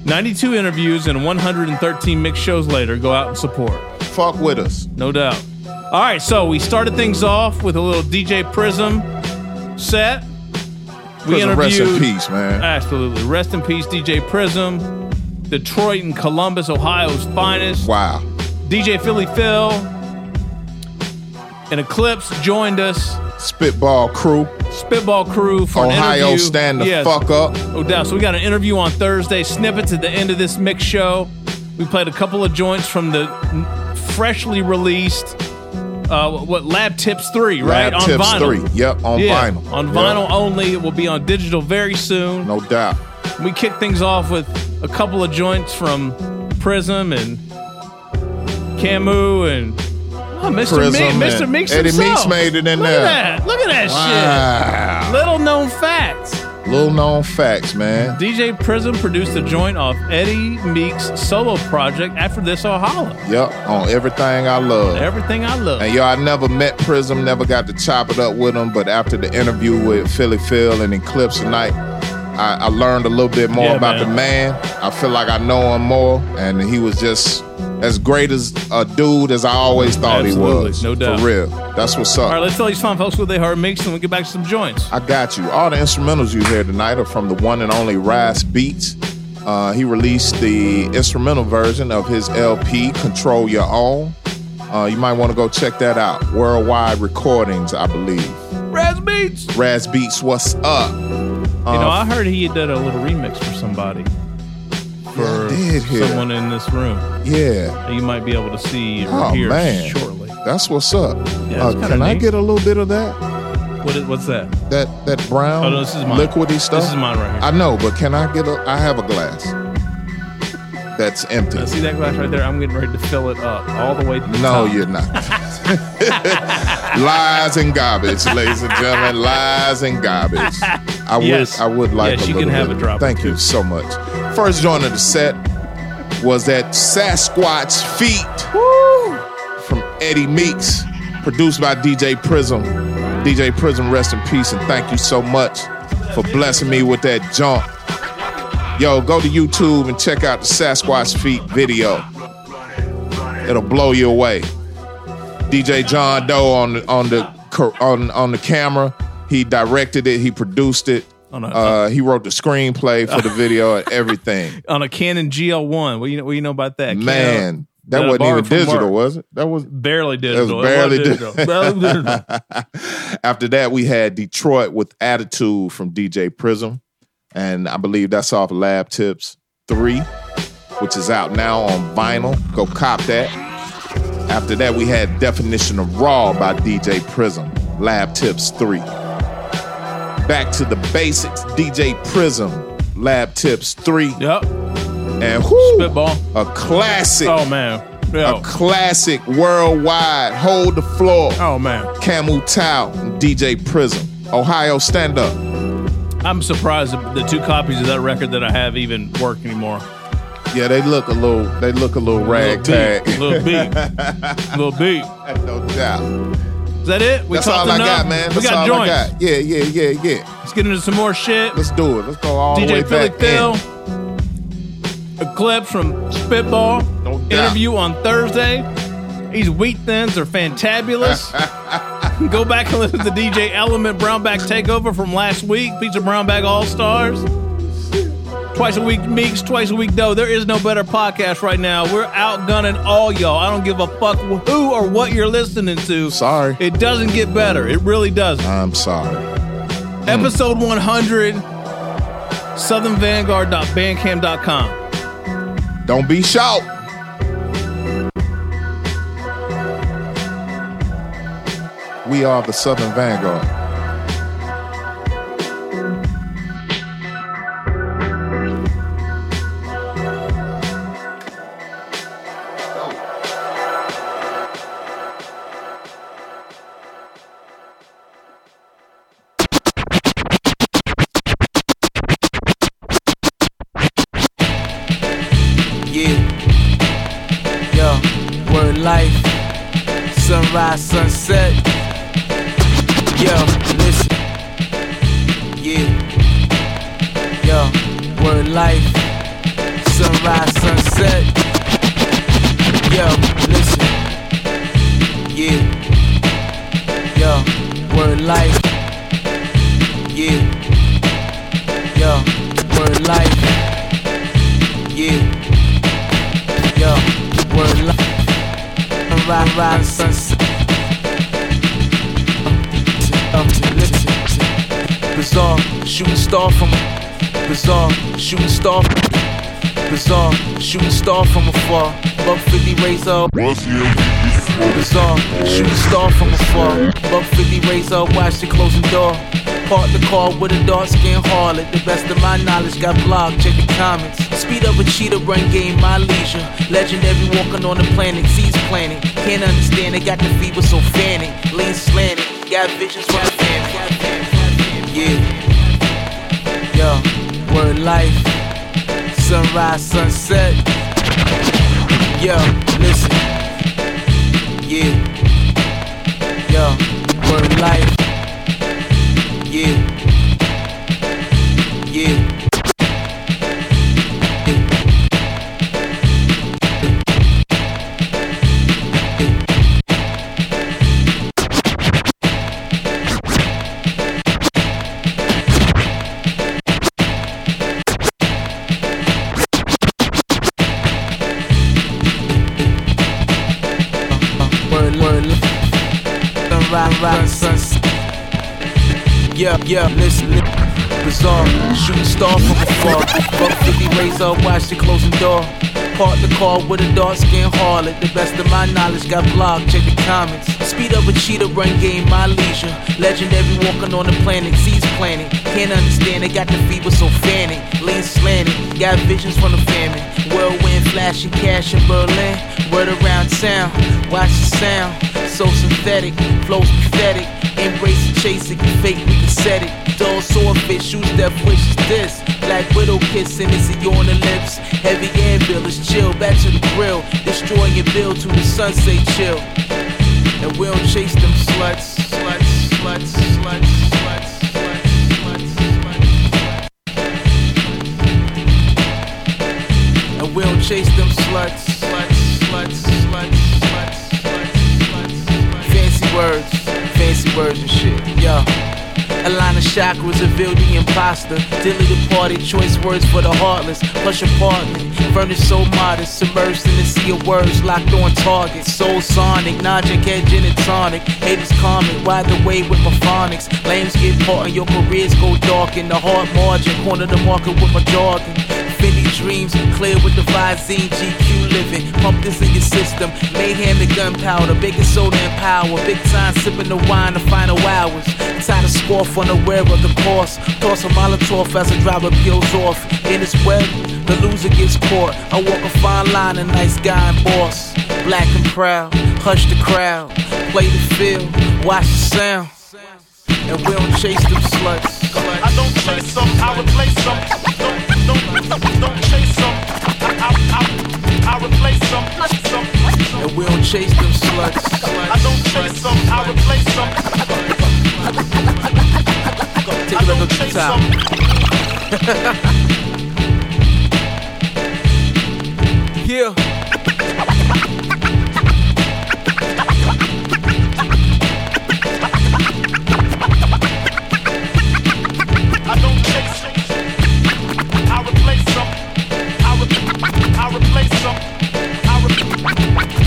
92 interviews and 113 mixed shows later. Go out and support. Fuck with us. No doubt. All right, so we started things off with a little DJ Prism set. Prism, rest in peace, man. Absolutely. Rest in peace, DJ Prism. Detroit and Columbus, Ohio's finest. Wow. DJ Philly Phil and Eclipse joined us. Spitball crew for an interview. Ohio, stand the fuck up. No doubt. So we got an interview on Thursday. Snippets at the end of this mix show. We played a couple of joints from the freshly released... Lab Tips 3, right? Lab Tips 3, yep, on vinyl. On vinyl only. It will be on digital very soon. No doubt. We kick things off with a couple of joints from Prism and Camu and Mr. Meeks himself. Eddie Meeks made it in there. Look at that shit. Little known facts. Little known facts, man. DJ Prism produced a joint off Eddie Meeks' solo project, After This I'll Holler. Yep, on Everything I Love. And yo, I never met Prism, never got to chop it up with him, but after the interview with Philly Phil and Eclipse tonight, I learned a little bit more about the man. I feel like I know him more, and he was just as great as a dude as I always thought he was. No doubt. For real. That's what's up. All right, let's tell these fine folks what they heard mixed and we'll get back to some joints. I got you. All the instrumentals you hear tonight are from the one and only Rise Beats. He released the instrumental version of his LP, Control Your Own. You might want to go check that out. Worldwide Recordings, I believe. Raz Beats, what's up? I heard he did a little remix for somebody. For someone in this room. Yeah. You might be able to see or hear shortly. That's what's up. Yeah, can I get a little bit of that? What's that? That brown this is mine. Liquidy stuff? This is mine right here. I know, but can I get I have a glass that's empty. See that glass right there? I'm getting ready to fill it up all the way to the top. No, you're not. Lies and garbage, ladies and gentlemen. Lies and garbage. I would like a little bit. Yes, you can have a drop. Thank you so much. First joiner of the set was that Sasquatch Feet from Eddie Meeks, produced by DJ Prism. DJ Prism, rest in peace, and thank you so much for blessing me with that jump. Yo, go to YouTube and check out the Sasquatch Feet video. It'll blow you away. DJ John Doe on the camera. He directed it. He produced it. He wrote the screenplay for the video and everything. On a Canon GL1. What do you know about that? Man, Canon, that wasn't even digital, was it? That was barely digital. It was barely digital. After that, we had Detroit with Attitude from DJ Prism. And I believe that's off Lab Tips 3, which is out now on vinyl. Go cop that. After that, we had Definition of Raw by DJ Prism, Lab Tips 3. Back to the Basics, DJ Prism, Lab Tips 3. Yep. And Spitball. A classic. Oh, man. Yo. A classic worldwide. Hold the Floor. Oh, man. Camu Tao and DJ Prism. Ohio Stand Up. I'm surprised the two copies of that record that I have even work anymore. Yeah, they look a little ragtag. A little beat. No doubt. Is that it? That's all I got, man. That's all I got. Yeah. Let's get into some more shit. Let's do it. Let's go all the way back. DJ Philly Phil, Eclipse from Spitball. No doubt. Interview on Thursday. These wheat thins are fantabulous. Go back and listen to DJ Element Brown Bag Takeover from last week. Feature Brown Bag All-Stars. Twice a week Meeks, twice a week Doe. There is no better podcast right now. We're outgunning all y'all. I don't give a fuck who or what you're listening to. Sorry. It doesn't get better. It really doesn't. I'm sorry. Episode 100, southernvanguard.bandcamp.com. Don't be shocked. We are the Southern Vanguard. Yeah. Yo, word life. Sunrise, sunset. Yo, listen. Yeah. Yo, word life. Sunrise, sunset. Yo, listen. Yeah. Yo, word life. Yeah. Yo, word life. Yeah. Yo, word life. Sunrise, sunset. Bizarre, shooting star from a bizarre, shooting star from bizarre, shooting star from afar. Buck 50 razor. Bizarre, shooting star from afar. Buck 50 razor, watch the closing door. Park the car with a dark skin harlot. The best of my knowledge got blocked, check the comments. Speed up a cheetah, run game, my leisure. Legendary walking on the planet, sees planet. Can't understand it, got the fever so fanning. Lean slanted, got visions from the family. Yeah, yo, word life, sunrise, sunset, yo, listen, yeah, yo, word life, yeah, yeah, listen, bizarre, shooting star from afar. Buck 50 razor, watch the closing door. parked the car with a dark-skinned harlot. The best of my knowledge got blocked, check the comments. Speed up a cheetah, run game, my leisure. Legendary walking on the planet, sees planet. Can't understand it, got the fever so fanning. Lean slanted, got visions from the famine. Whirlwind, flashing cash in Berlin. Word around town, watch the sound. So synthetic, flows pathetic. Embrace and chase it, you fake, we can set it. Dull swordfish, shoes that wish is this. Black widow kissing, it's a yawn and lips. Heavy anvil, it's chill, back to the grill. Destroying your build till the sun say chill. And we'll chase them sluts, sluts, sluts, sluts, sluts, sluts, sluts, sluts, sluts. And we'll chase them sluts, sluts, sluts, sluts, sluts, sluts, sluts. Fancy words and shit, yo. Align the chakras, reveal the imposter. Dilly the party, choice words for the heartless. Plush apartment, furnished so modest. Submerged in the sea of words, locked on target. Soul sonic, Najee, head gin and tonic. Haters comment, ride the wave with my phonics. Lames get part and your careers go dark. In the hard margin, corner the market with my jargon. Fendi dreams, clear with the visine, GQ living. Pump this in your system, mayhem and gunpowder. Baking soda and power, big time sipping the wine the final hours. Tied a scarf unaware of the cost. Toss a Molotov as a driver peels off. In his web, the loser gets caught. I walk a fine line, a nice guy and boss. Black and proud, hush the crowd. Play the field, watch the sound. And we don't chase them sluts. I don't chase them, I replace them. Don't chase them, I replace them. And we don't chase them sluts. I don't chase them, I replace them. Take a look at the top. Yeah. I don't chase them. I replace them. I replace them. I replace them.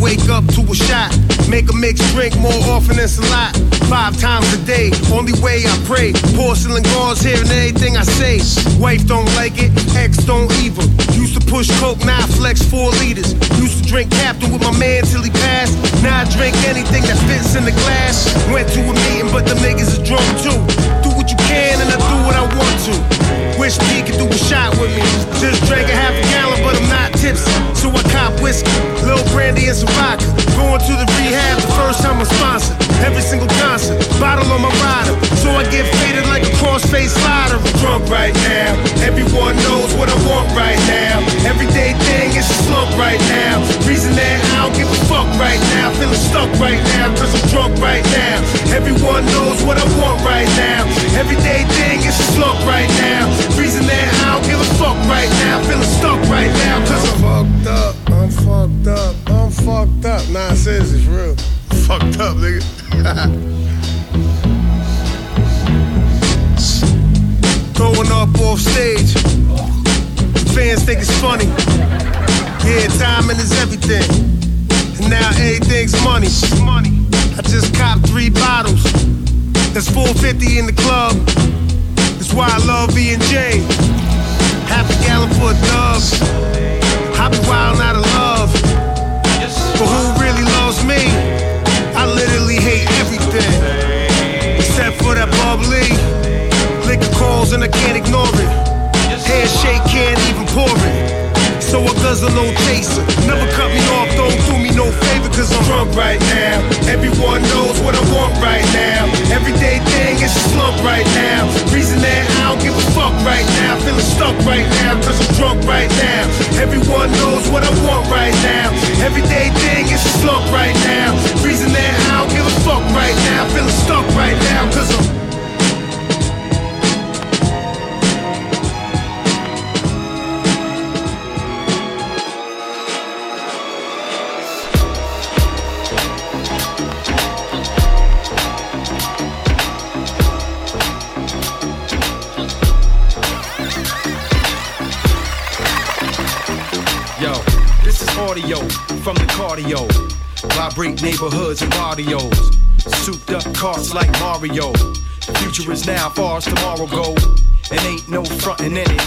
Wake up to a shot. Make a mix, drink more often than Salat. 5 times a day, only way I pray. Porcelain gauze here and everything I say. Wife don't like it, ex don't either. Used to push coke, now I flex 4 liters. Used to drink Captain with my man till he passed. Now I drink anything that fits in the glass. Went to a meeting but the niggas is drunk too. Do what you can and I do what I want to. Wish P could do a shot with me. Just drank a half a gallon but I'm not tipsy. So I cop whiskey, little brandy and some vodka. Going to the rehab. The first time I'm sponsored, every single concert, bottle on my rider, so I get faded like a crossface slider. I'm drunk right now, everyone knows what I want right now. Everyday thing is a slump right now. Reason that I don't give a fuck right now. Feeling stuck right now, cause I'm drunk right now. Everyone knows what I want right now. Everyday thing is a slump right now. Reason that I don't give a fuck right now. Feeling stuck right now, cause I'm fucked up. I'm fucked up, I'm fucked up. Nah, sis, it's real. Fucked up, nigga. Throwing up off stage. Fans think it's funny. Yeah, timing is everything. And now everything's money. I just copped 3 bottles. That's $4.50 in the club. That's why I love B&J. Half a gallon for a dub. I be wild out of love, but who really loves me? I literally hate everything, except for that bubbly. Liquor calls and I can't ignore it. Handshake can't even pour it. So I guzzle no chaser. Never cut me off, don't do me no favor, cause I'm drunk right now. Everyone knows what I want right now. Everyday thing is a slump right now. Reason that I don't give a fuck right now. Feeling stuck right now, cause I'm drunk right now. Everyone knows what I want right now. Everyday thing is a slump right now. Reason that I don't give a fuck right now. Feeling stuck right now, cause I'm... audio from the cardio. Vibrate neighborhoods and barrios. Souped up cars like Mario. Future is now, far as tomorrow go. And ain't no frontin' in it.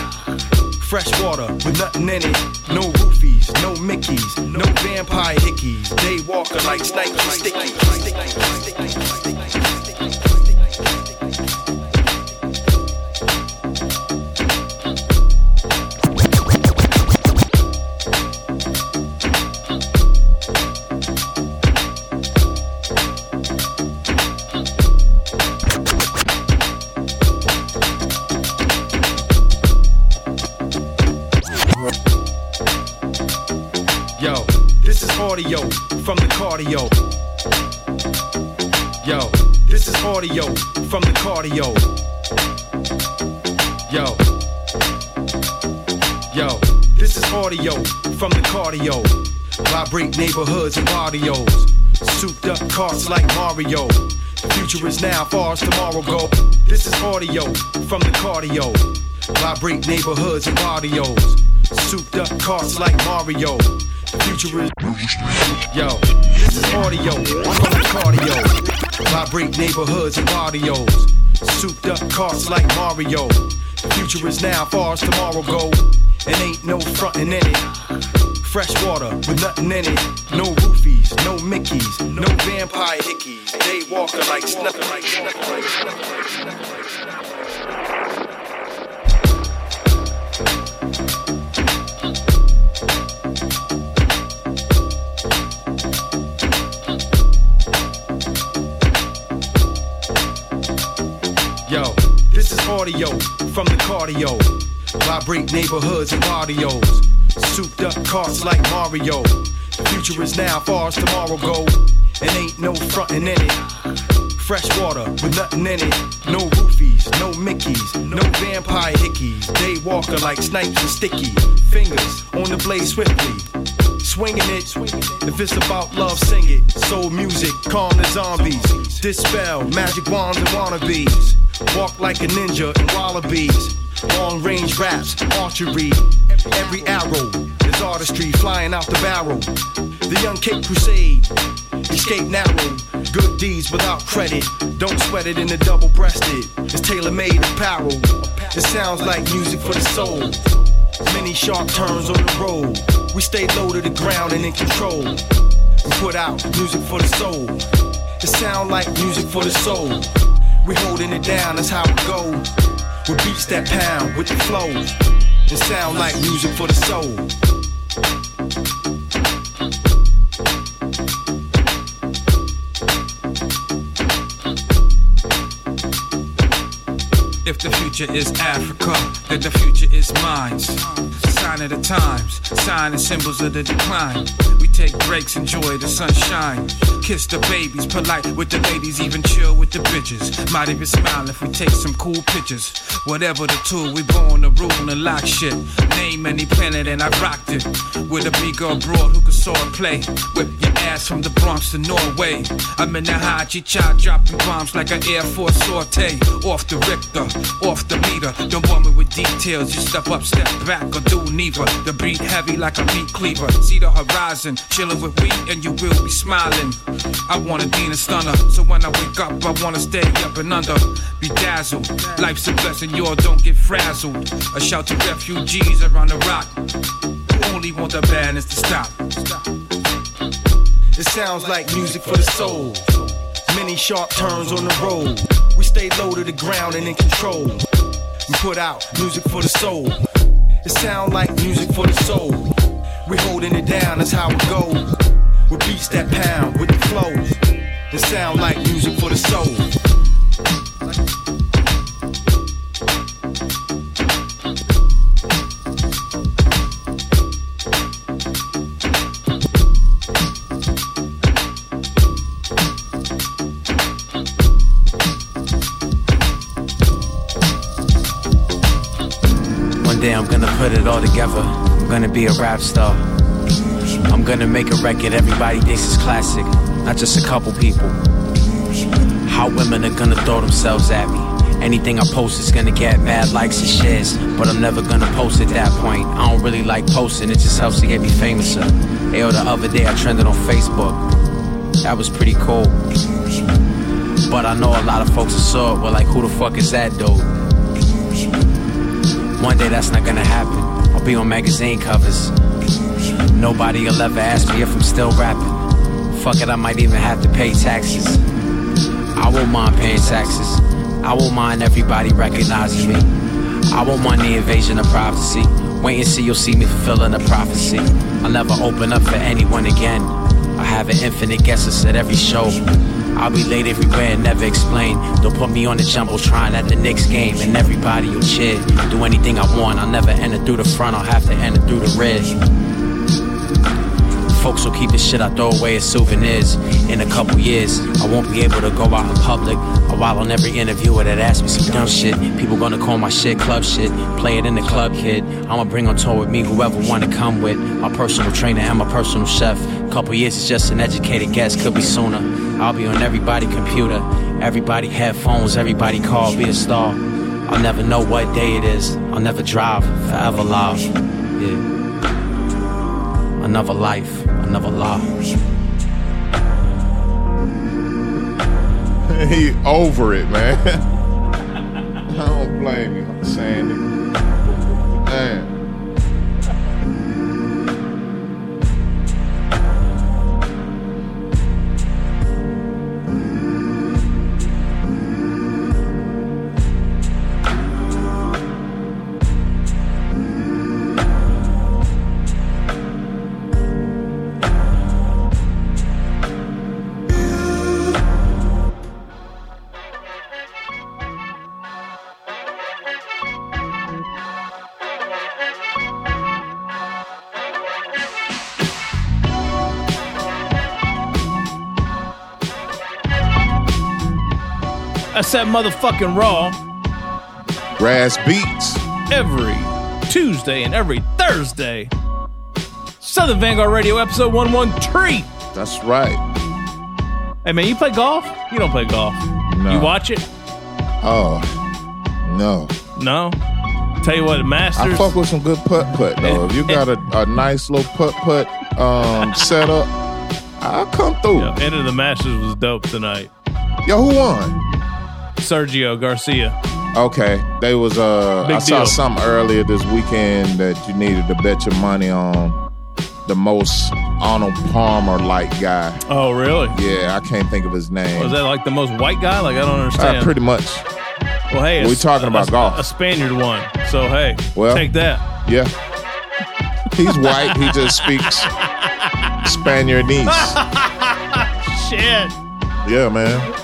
Fresh water with nothing in it. No roofies, no Mickeys, no vampire hickeys. They walkin' like snipers sticky. From the cardio. Yo, this is audio from the cardio. Yo. Yo, this is audio from the cardio. Vibrate neighborhoods and barrios. Souped up cars like Mario. The future is now, far as tomorrow go. This is audio from the cardio. Vibrate neighborhoods and barrios. Souped up cars like Mario. The future is... Yo, this is audio from the cardio. Vibrate neighborhoods and barrios. Souped up cars like Mario. The future is now, far as tomorrow go. And ain't no frontin' in it. Fresh water with nothing in it. No roofies, no Mickeys, no vampire hickeys. They walkin' like snuffin'. Yo, this is audio from the cardio. Vibrate neighborhoods and barrios. Souped up cars like Mario. The future is now, far as tomorrow go. And ain't no frontin' in it. Fresh water with nothing in it. No roofies, no Mickeys, no vampire hickeys. They walkin' like snipes and sticky. Fingers on the blade swiftly. Swinging it, if it's about love, sing it. Soul music, calm the zombies. Dispel magic wands and wannabes. Walk like a ninja in wallabies. Long range raps, archery. Every arrow is artistry flying out the barrel. The young kid crusade, escape narrow. Good deeds without credit. Don't sweat it in the double breasted. It's tailor made apparel. It sounds like music for the soul. Many sharp turns on the road. We stay low to the ground and in control. We put out music for the soul. It sound like music for the soul. We holding it down, that's how it go. We beats that pound with the flow. It sound like music for the soul. If the future is Africa, then the future is mine. Sign of the times, sign and symbols of the decline. We take breaks, enjoy the sunshine. Kiss the babies, polite with the ladies, even chill with the bitches. Might even smile if we take some cool pictures. Whatever the tool, we born to rule and lock shit. Name any planet and I rocked it. With a big girl broad who can soar and play. Whip your ass from the Bronx to Norway. I'm in the high G-cha, dropping bombs like an Air Force saute. Off the Richter, off the meter. Don't want me with details, just step up, step back, or do neither. The beat heavy like a meat cleaver. See the horizon, chillin' with we and you will be smiling. I want a Dinas stunner, so when I wake up, I wanna stay up and under. Bedazzled, life's a blessing, y'all don't get frazzled. A shout to refugees around the rock, who only want the badness to stop. It sounds like music for the soul. Many sharp turns on the road. We stay low to the ground and in control. We put out music for the soul. It sound like music for the soul. We holding it down, that's how it goes. We beats that pound with the flow. It sound like music for the soul. One day I'm gonna put it all together. I'm gonna be a rap star. I'm gonna make a record everybody thinks is classic, not just a couple people. How women are gonna throw themselves at me. Anything I post is gonna get bad likes and shares, but I'm never gonna post at that point. I don't really like posting, it just helps to get me famouser. Ayo, the other day I trended on Facebook. That was pretty cool. But I know a lot of folks that saw it were like, who the fuck is that dude? One day that's not gonna happen. I'll be on magazine covers. Nobody'll ever ask me if I'm still rapping. Fuck it, I might even have to pay taxes. I won't mind paying taxes. I won't mind everybody recognizing me. I won't mind the invasion of privacy. Wait and see, you'll see me fulfilling a prophecy. I'll never open up for anyone again. I have an infinite guesses at every show. I'll be late everywhere and never explain. They'll put me on the jumbotron at the Knicks game, and everybody will cheer. Do anything I want, I'll never enter through the front, I'll have to enter through the rear. Folks will keep the shit I throw away as souvenirs. In a couple years, I won't be able to go out in public. A while on every interviewer that asks me some dumb shit. People gonna call my shit club shit. Play it in the club, kid. I'ma bring on tour with me whoever wanna come with. My personal trainer and my personal chef. Couple years is just an educated guess, could be sooner. I'll be on everybody's computer. Everybody headphones, everybody call, be a star. I'll never know what day it is. I'll never drive, forever love. Yeah. Another life, another law. He over it, man. I don't blame you. I'm saying it. I said motherfucking raw. Grass Beats. Every Tuesday and every Thursday. Southern Vanguard Radio episode 113. That's right. Hey man, you play golf? You don't play golf. No. You watch it? Oh, no. No? Tell you what, the Masters. I fuck with some good putt-putt though. If you got a nice little putt-putt setup, I'll come through. Yeah, end of the Masters was dope tonight. Yo, who won? Sergio Garcia. Okay. They was I saw something earlier this weekend that you needed to bet your money on the most Arnold Palmer like guy. Oh really? Yeah, I can't think of his name. Was that like the most white guy? Like I don't understand. Pretty much. Well hey, we're talking about golf. A Spaniard won. So hey, well, take that. Yeah. He's white, he just speaks Spaniardese. Shit. Yeah, man.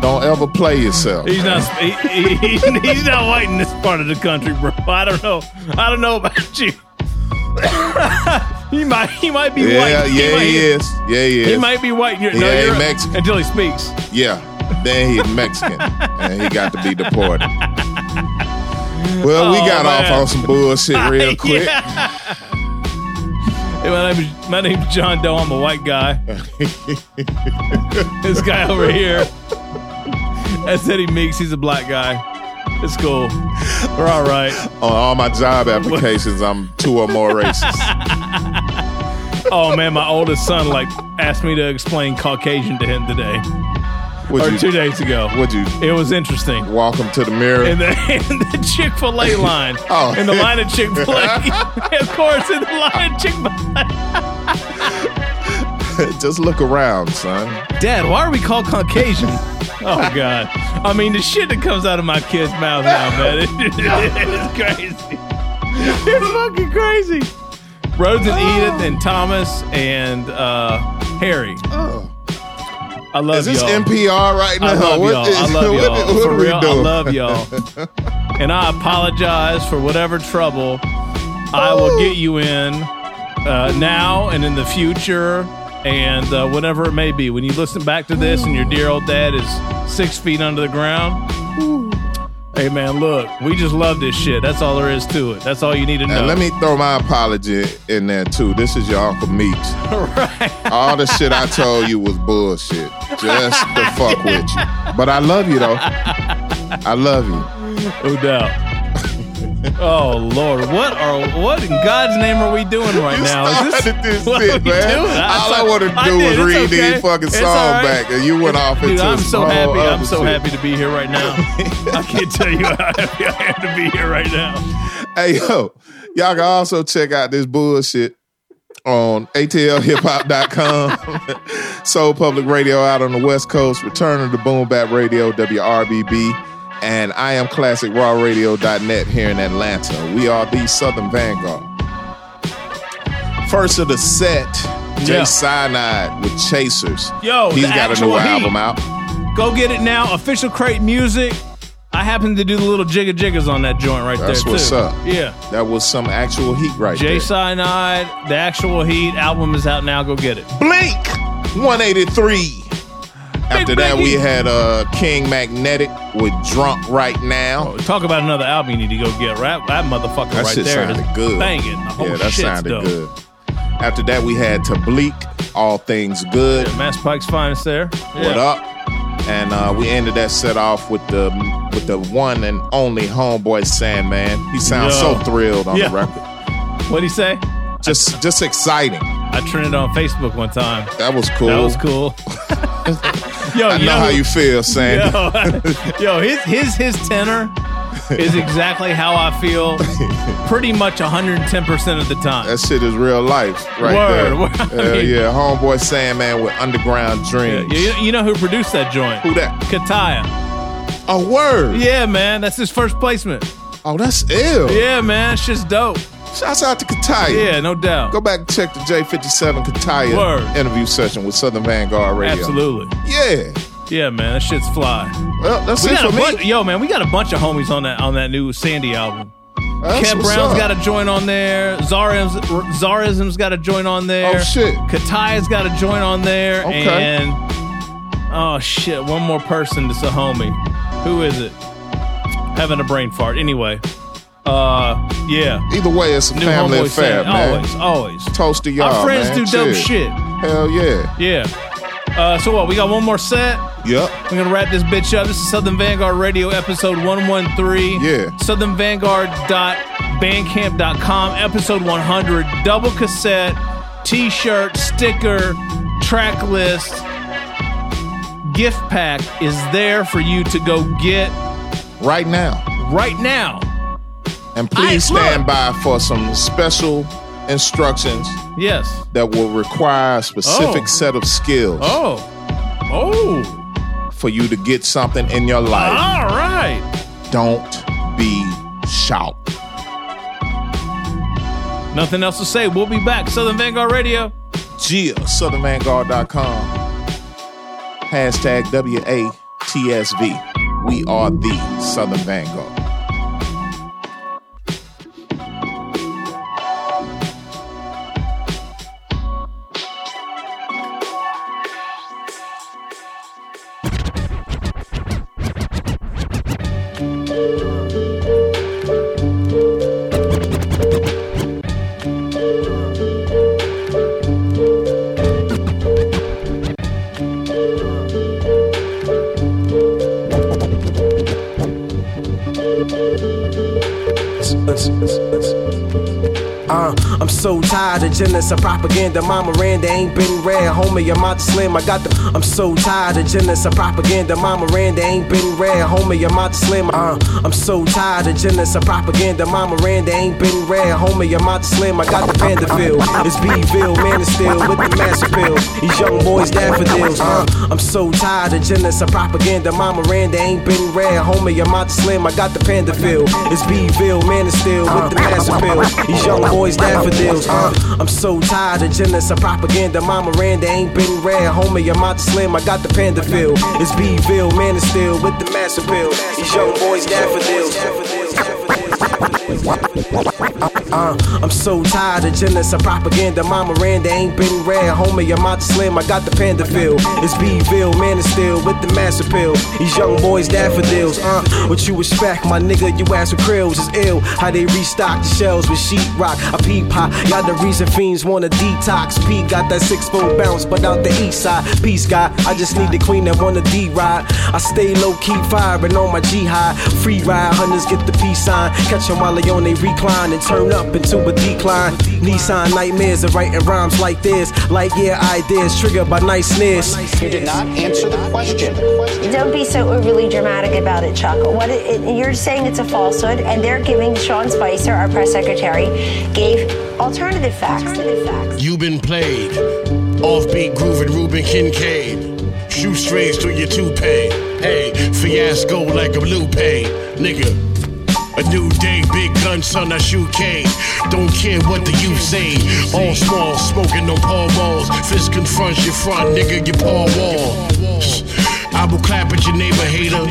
Don't ever play yourself. He's man. Not. He's not white in this part of the country, bro. I don't know about you. He might be white. He is. Yeah, he is. He might be white. You're Mexican until he speaks. Yeah. Then he's Mexican, and he got to be deported. Well, we got off on some bullshit real quick. Yeah. Hey, my name's John Doe. I'm a white guy. This guy over here, that's Eddie Meeks. He's a black guy. It's cool. We're all right. On all my job applications, I'm two or more racist. Oh, man, my oldest son, asked me to explain Caucasian to him today. Or 2 days ago. Would you? It was interesting. Welcome to the mirror. In the Chick-fil-A line. Oh. In the line of Chick-fil-A. Of course, in the line of Chick-fil-A. Just look around, son. Dad, why are we called Caucasian? Oh, God. I mean, the shit that comes out of my kid's mouth now, man. It's crazy. It's fucking crazy. Rhodes and Edith and Thomas and Harry. Oh. I love y'all. Is this y'all. NPR right now? I love y'all. I love y'all. And I apologize for whatever trouble I will get you in now and in the future and whatever it may be. When you listen back to this and your dear old dad is 6 feet under the ground, Hey, man, look, we just love this shit. That's all there is to it. That's all you need to know. And let me throw my apology in there, too. This is your Uncle Meeks. Right. All the shit I told you was bullshit. Just to fuck with you. But I love you, though. I love you. No doubt. Oh, Lord. What in God's name are we doing right now? Is this shit, man? All I want to do is read these fucking songs back, and you went off into I'm so happy. I'm so happy to be here right now. I can't tell you how happy I am to be here right now. Hey, yo, y'all can also check out this bullshit on atlhiphop.com. Soul Public Radio out on the West Coast. Returning to Boom Bap Radio, WRBB. And I am ClassicRawRadio.net here in Atlanta. We are the Southern Vanguard. First of the set, Jay Cyanide with Chasers. Yo, he's got a new album out. Go get it now. Official Crate Music. I happen to do the little jiggas on that joint right there, too. That's what's up. Yeah. That was some actual heat right there. Jay Cyanide, the actual heat. Album is out now. Go get it. Blink 183. After that, we had King Magnetic with Drunk Right Now. Oh, talk about another album you need to go get. Right? That motherfucker that right there. That sounded good. Banging. Yeah, that sounded good. After that, we had Tableek, All Things Good. Yeah, Mass Pike's finest there. Yeah. What up? And we ended that set off with the one and only homeboy Sandman. He sounds so thrilled on the record. What'd he say? Just exciting. I trended on Facebook one time. That was cool. Yo, I know how you feel, Sandy. Yo, his tenor is exactly how I feel pretty much 110% of the time. That shit is real life right there. Yeah, homeboy Sandman with Underground Dreams. Yeah, you know who produced that joint? Who that? Kataya. Oh, word. Yeah, man. That's his first placement. Oh, that's ill. Yeah, man. Shit's dope. Shouts out to Kataya. Yeah, no doubt. Go back and check the J57 Kataya interview session with Southern Vanguard Radio. Absolutely. Yeah. Yeah, man, that shit's fly. Well, that's it for me. Yo, man, we got a bunch of homies on that new Sandy album. Kev Brown's got a joint on there. Zarism's got a joint on there. Oh, shit. Kataya's got a joint on there. Okay. And, oh, shit, one more person that's a homie. Who is it? Having a brain fart. Anyway. Yeah. Either way, it's a new family affair, man. Always. Toast to y'all, man. Our friends do dope shit. Hell yeah. Yeah. So what? We got one more set. Yep. We're gonna wrap this bitch up. This is Southern Vanguard Radio, episode 113. Yeah. Southernvanguard.bandcamp.com, episode 100. Double cassette, T-shirt, sticker, track list, gift pack is there for you to go get right now. Right now. And please stand by for some special instructions. Yes. That will require a specific set of skills. For you to get something in your life. All right. Don't be shout. Nothing else to say. We'll be back. Southern Vanguard Radio. Yeah. SouthernVanguard.com. Hashtag WATSV. We are the Southern Vanguard. I'm so tired of Genesis propaganda. My Miranda ain't been read, homie. I'm out to slim. I got the. I'm so tired of Genesis propaganda. My Miranda ain't been read, homie. I'm out to slim. I'm so tired of Genesis propaganda. My Miranda ain't been read, homie. I'm out to slim. I got the Vanderbilt. It's Beville, man, it's still with the master pills. These young boys daffodils. I'm so tired of Genesis propaganda. My Miranda ain't been read, homie. I'm out to slim. I got the Pandaville. It's Beville, man, it's still with the master pills. These young boys daffodils. for deals. I'm so tired of jealous of propaganda. My Miranda ain't been rare. Homie, I'm out to slim. I got the panda feel. It's B-ville, man is still with the mass appeal. These young boys daffodils. I'm so tired of jealous of propaganda. My Miranda ain't been rare. Homie, I'm out to slim. I got the panda feel. It's B-ville, man is still with the mass appeal. These young boys daffodils. What you expect, my nigga? You ass with krills is ill. How they restock the shells with sheetrock. I peep hot. Y'all the reason fiends wanna detox. P got that 6-foot bounce, but out the east side. Peace guy, I just need the queen that wanna D-ride. I stay low-key firing on my G-high. Free ride, hunters get the peace sign. Catch them while they on they recline and turn up into a decline. Nissan nightmares of writing rhymes like this. Like, yeah, ideas triggered by nice snares. You did not answer the question. Don't be so overly dramatic about it, Chuck. What you're saying, it's a falsehood, and they're giving Sean Spicer, our press secretary, gave alternative facts. You've been played. Offbeat grooving Reuben Kincaid. Shoestrings through your toupee. Hey, fiasco like a blue pay. Nigga. A new day, big gun, son, I shoot K. Don't care what the youth say. All small, smoking on Paul walls. Fist confronts your front, nigga, your paw wall. I will clap at your neighbor, hater.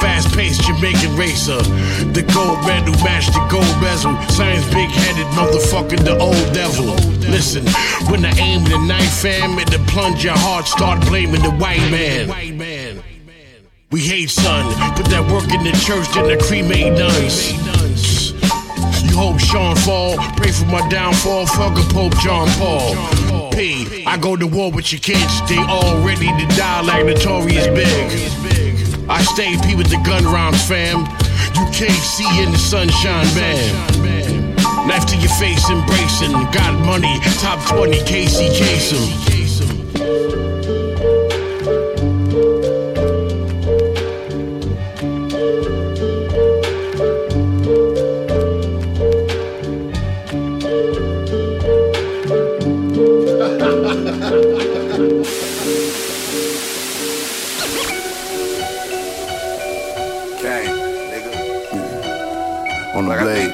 Fast-paced Jamaican racer. The gold medal matched the gold bezel. Science big-headed motherfucker, the old devil. Listen, when I aim the knife, fam, and the plunge your heart, start blaming the white man. We hate, son, put that work in the church, then I cremate nuns. You hope Sean fall, pray for my downfall, fuck a Pope John Paul. P, I go to war with your kids, they all ready to die like Notorious Big. I stay P with the gun rhymes, fam, you can't see in the sunshine, man. Knife to your face, embracing, got money, top 20, Casey Kasem.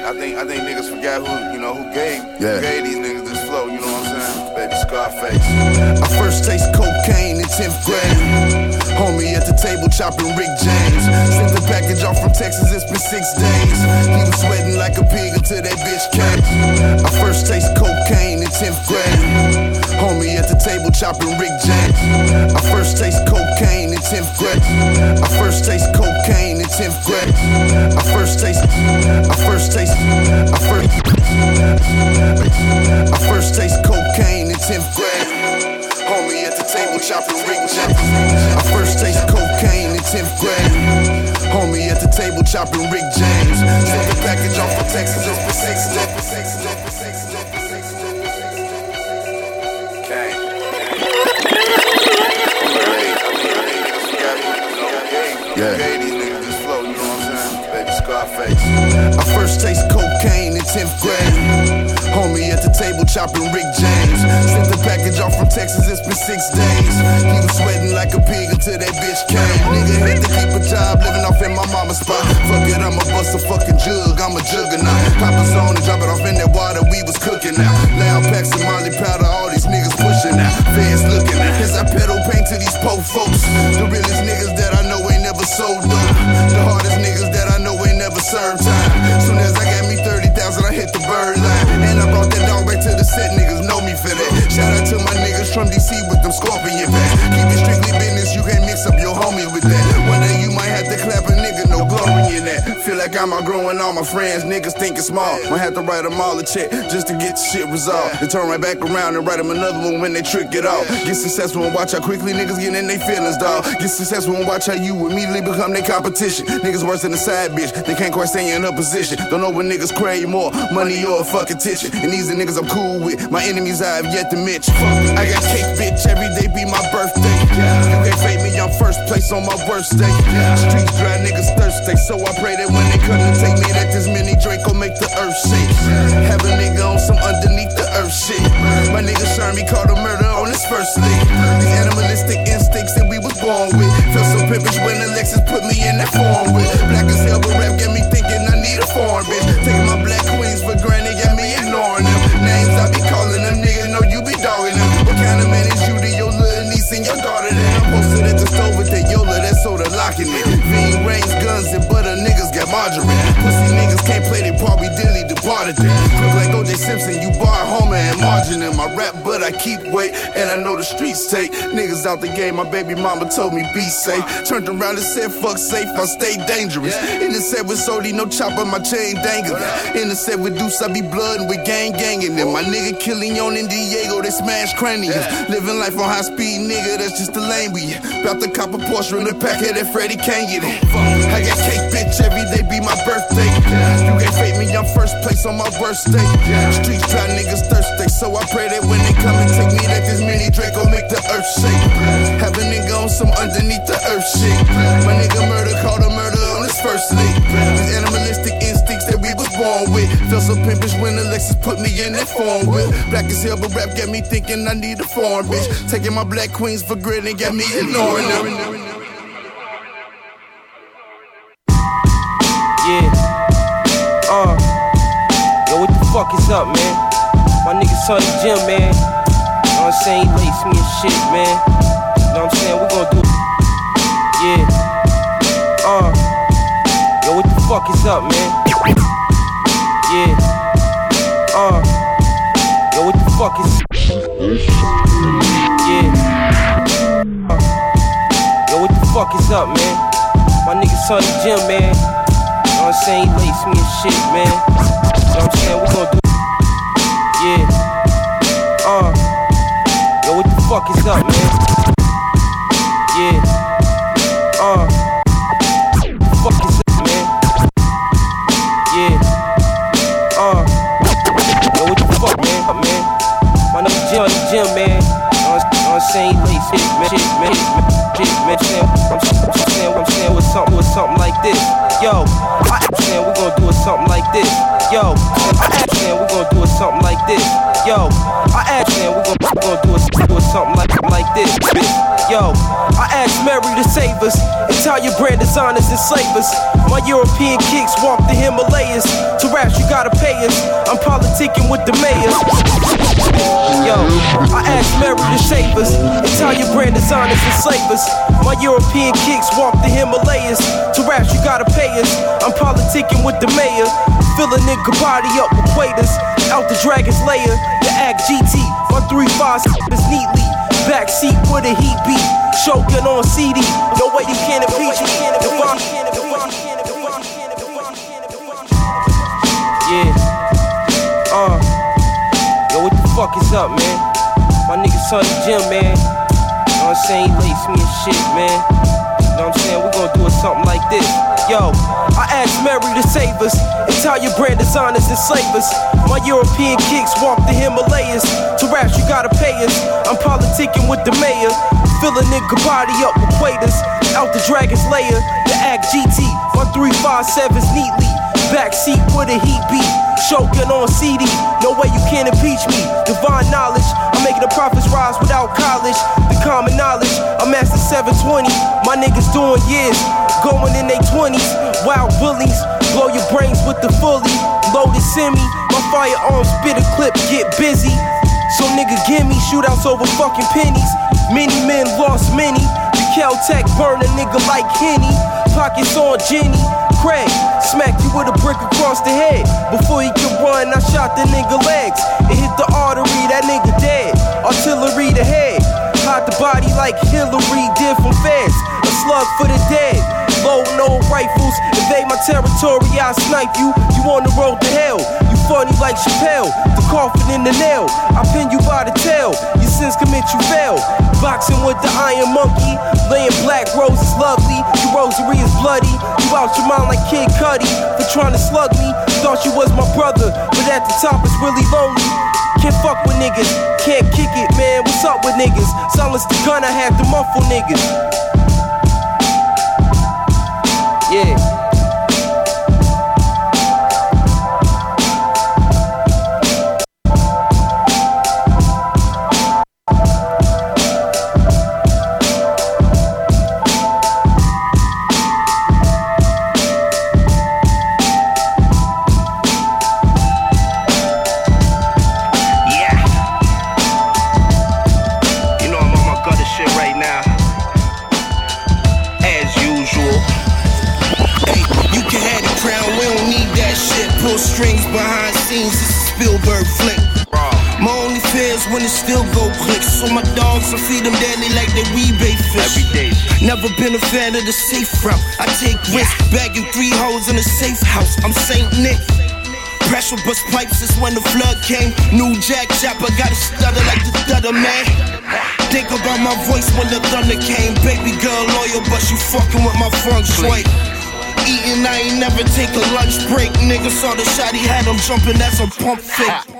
I think niggas forgot who gave these niggas this flow, you know what I'm saying? Baby Scarface. I first taste cocaine in 10th grade. Homie at the table chopping Rick James. Sent the package off from Texas, it's been 6 days. He was sweating like a pig until that bitch came. I first taste cocaine in 10th grade. Homie at the table chopping Rick James. I first taste cocaine in 10th grade. I first taste cocaine in 10th grade. I first taste cocaine in 10th grade. Homie at the table chopping Rick James. I first taste cocaine in 10th grade. Homie at the table chopping Rick James. Take a package off from Texas just for 6 days. Yeah. These niggas just flow, you know what I'm saying? Baby Scarface. I first taste cocaine in 10th grade. Homie at the table chopping Rick James. Sent the package off from Texas, it's been 6 days. He was sweating like a pig until that bitch came. Nigga had to keep a job, living off in my mama's spot. Fuck it, I'ma bust a fucking jug, I'm a juggernaut. Pop a zone and drop it off in that water, we was cooking now. Loud packs of Molly powder, all these niggas pushing now. Fans looking now, as I pedal paint to these po' folks. The realest niggas that I know ain't never sold dope. The hardest niggas that I know ain't never served time. Soon as I got me 30,000, I hit the bird line. And I brought that dog back to the set, niggas know me for that. Shout out to my niggas from DC with them scorpion back. Keep it strictly business, you can't mix up your homies with that. One day you might have to clap a nigga, no glory in that. Feel like I'm outgrowing all my friends, niggas thinking small. Might have to write them all a check just to get shit resolved. They turn right back around and write them another one when they trick it off. Get successful and watch how quickly niggas get in their feelings, dog. Get successful and watch how you immediately become their competition. Niggas worse than a side bitch, they can't quite stay in her position. Don't know what niggas crave more, money or a fucking titch. And these are niggas I'm cool with, my enemies I have yet to mention. I got cake, bitch, every day be my birthday. You can't fake me, I'm first place on my worst day. Streets dry, niggas thirsty, so I pray that when they come to take me, that this mini drink gon' make the earth shake. Have a nigga on some underneath the earth shit. My nigga Shermie called a murder on his first lick. These animalistic instincts that we was born with. Feel so pimpish when Alexis put me in that form with. Black as hell, but rap got me thinking I need a foreign bitch. Taking my black queens for granted, got me ignoring. margarine. Pussy niggas can't play their part, we dilly departed them. Look like O.J. Simpson, you bar Homer and margin in my rap, but I keep weight, and I know the streets take niggas out the game. My baby mama told me be safe. Turned around and said fuck safe, I stay dangerous. In the set with Sody, no chopper, my chain dangling. In the set with Deuce, I be bloodin' with gang gangin' them. My nigga killing on in Diego, they smash craniums. Living life on high speed, nigga, that's just the lane we in. Bout to cop a Porsche in the packet that Freddie can't get in. I got cake, bitch, every day be my birthday. You can't fake me, I'm first place on my birthday. Streets dry, niggas thirsty, so I pray that when they come and take me, that this mini Draco make the earth shake. Have a nigga on some underneath the earth shit. My nigga murder, called a murder on his first lick. These animalistic instincts that we was born with. Feel so pimpish when Alexis put me in that form with. Black as hell, but rap got me thinking I need a foreign bitch. Taking my black queens for granted, got me ignoring them. Yo, what the fuck is up, man? My nigga saw the gym, man. You know what I'm saying? He laced me and shit, man. You know what I'm saying? We gon' do it. Yeah. Yo, what the fuck is up, man? Yeah. Yo, what the fuck is yeah. Yo, what the fuck is up, man? My nigga saw the gym, man. You know what I'm saying? He laced me and shit, man. You know what I'm saying? We gon' do it. Yeah. Yo, what the fuck is up, man? Yeah. What the fuck is up, man? Yeah. Yo, what the fuck, man? Man. My nigga J on the gym, man. You know what I'm saying? He laced me and shit, man. I'm saying with something like this. Yo, we gon' do it something like this. Yo, we gon' do it something like this. Yo, we gon' do it something like this. Yo, I asked Mary to save us. Italian brand designers enslave us. My European kicks walk the Himalayas. To rap, you gotta pay us. I'm politicking with the mayors. Yo, I asked Mary to save us. Italian brand designers enslave us. My European kicks walk the Himalayas. To rap, you gotta pay us. I'm politicking with the mayor, filling in Gabati up with waiters, out the dragon's lair, the act GT, my 3-5 is neatly, backseat with a heat beat, choking on CD, no way you can't impeach me, yeah, yo, what the fuck is up, man? My nigga saw the gym, man, you know what I'm saying, he laced me and shit, man, you know what I'm saying, we gon' do it something like this. Yo, I asked Mary to save us. Italian brand designers enslave us. My European kicks walk the Himalayas. To rap, you gotta pay us. I'm politicking with the mayor, filling in Gabati up with waiters, out the dragon's lair, the act GT, my 357s neatly, backseat with a heat beat, choking on CD, no way you can't impeach me. Divine knowledge, I'm making the profits rise without college. The common knowledge, I'm master 720. My niggas doing years, going in they 20s. Wild bullies, blow your brains with the fully loaded semi. My firearms spit a clip, get busy. So nigga gimme shootouts over fucking pennies. Many men lost many. The Caltech burn a nigga like Henny. Pockets on Jenny. Craig smacked you with a brick across the head. Before he could run, I shot the nigga legs. It hit the artery, that nigga dead. Artillery the head. Hot the body like Hillary did from Feds. A slug for the dead. Loading old rifles. Invade my territory, I snipe you. You on the road to hell. You funny like Chappelle. The coffin in the nail. I pin you by the tail. Your sins commit, you fail. Boxing with the Iron Monkey. Laying black roses lovely. Your rosary is bloody. You out your mind like Kid Cudi. For trying to slug me. Thought you was my brother. But at the top it's really lonely. Can't fuck with niggas, can't kick it, man. What's up with niggas? Silence the gun, I had to muffle niggas. Yeah. Spielberg flick. My only fear is when it still go clicks. So my dogs, I feed them daily like they rebate fish. Never been a fan of the safe route. I take risks, bagging 3 hoes in a safe house. I'm Saint Nick. Pressure bust pipes is when the flood came. New Jack Chopper, got a stutter like the stutter man. Think about my voice when the thunder came. Baby girl loyal, but she fucking with my funk swipe. Eating, I ain't never take a lunch break. Nigga saw the shot, he had him jumping, that's a pump fake.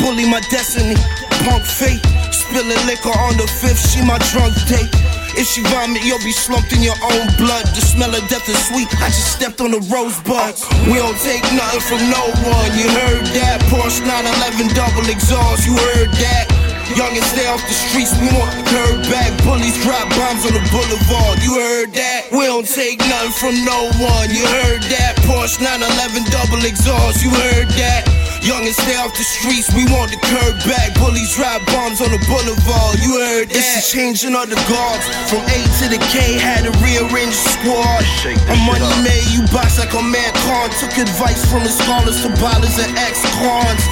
Bully my destiny, punk fate. Spilling liquor on the fifth, she my drunk date. If she vomit, you'll be slumped in your own blood. The smell of death is sweet, I just stepped on the rosebuds. We don't take nothing from no one, you heard that? Porsche 911 double exhaust, you heard that? Youngins stay off the streets, we want curb back. Bullies drop bombs on the boulevard, you heard that? We don't take nothing from no one, you heard that? Porsche 911 double exhaust, you heard that? Youngins stay off the streets, we want the curb back. Bullies drop bombs on the boulevard, you heard that? It's the changing of the guards. From A to the K, had to rearrange the squad. I'm money made, you box like a mad con. Took advice from the scholars to ballers and ex-cons.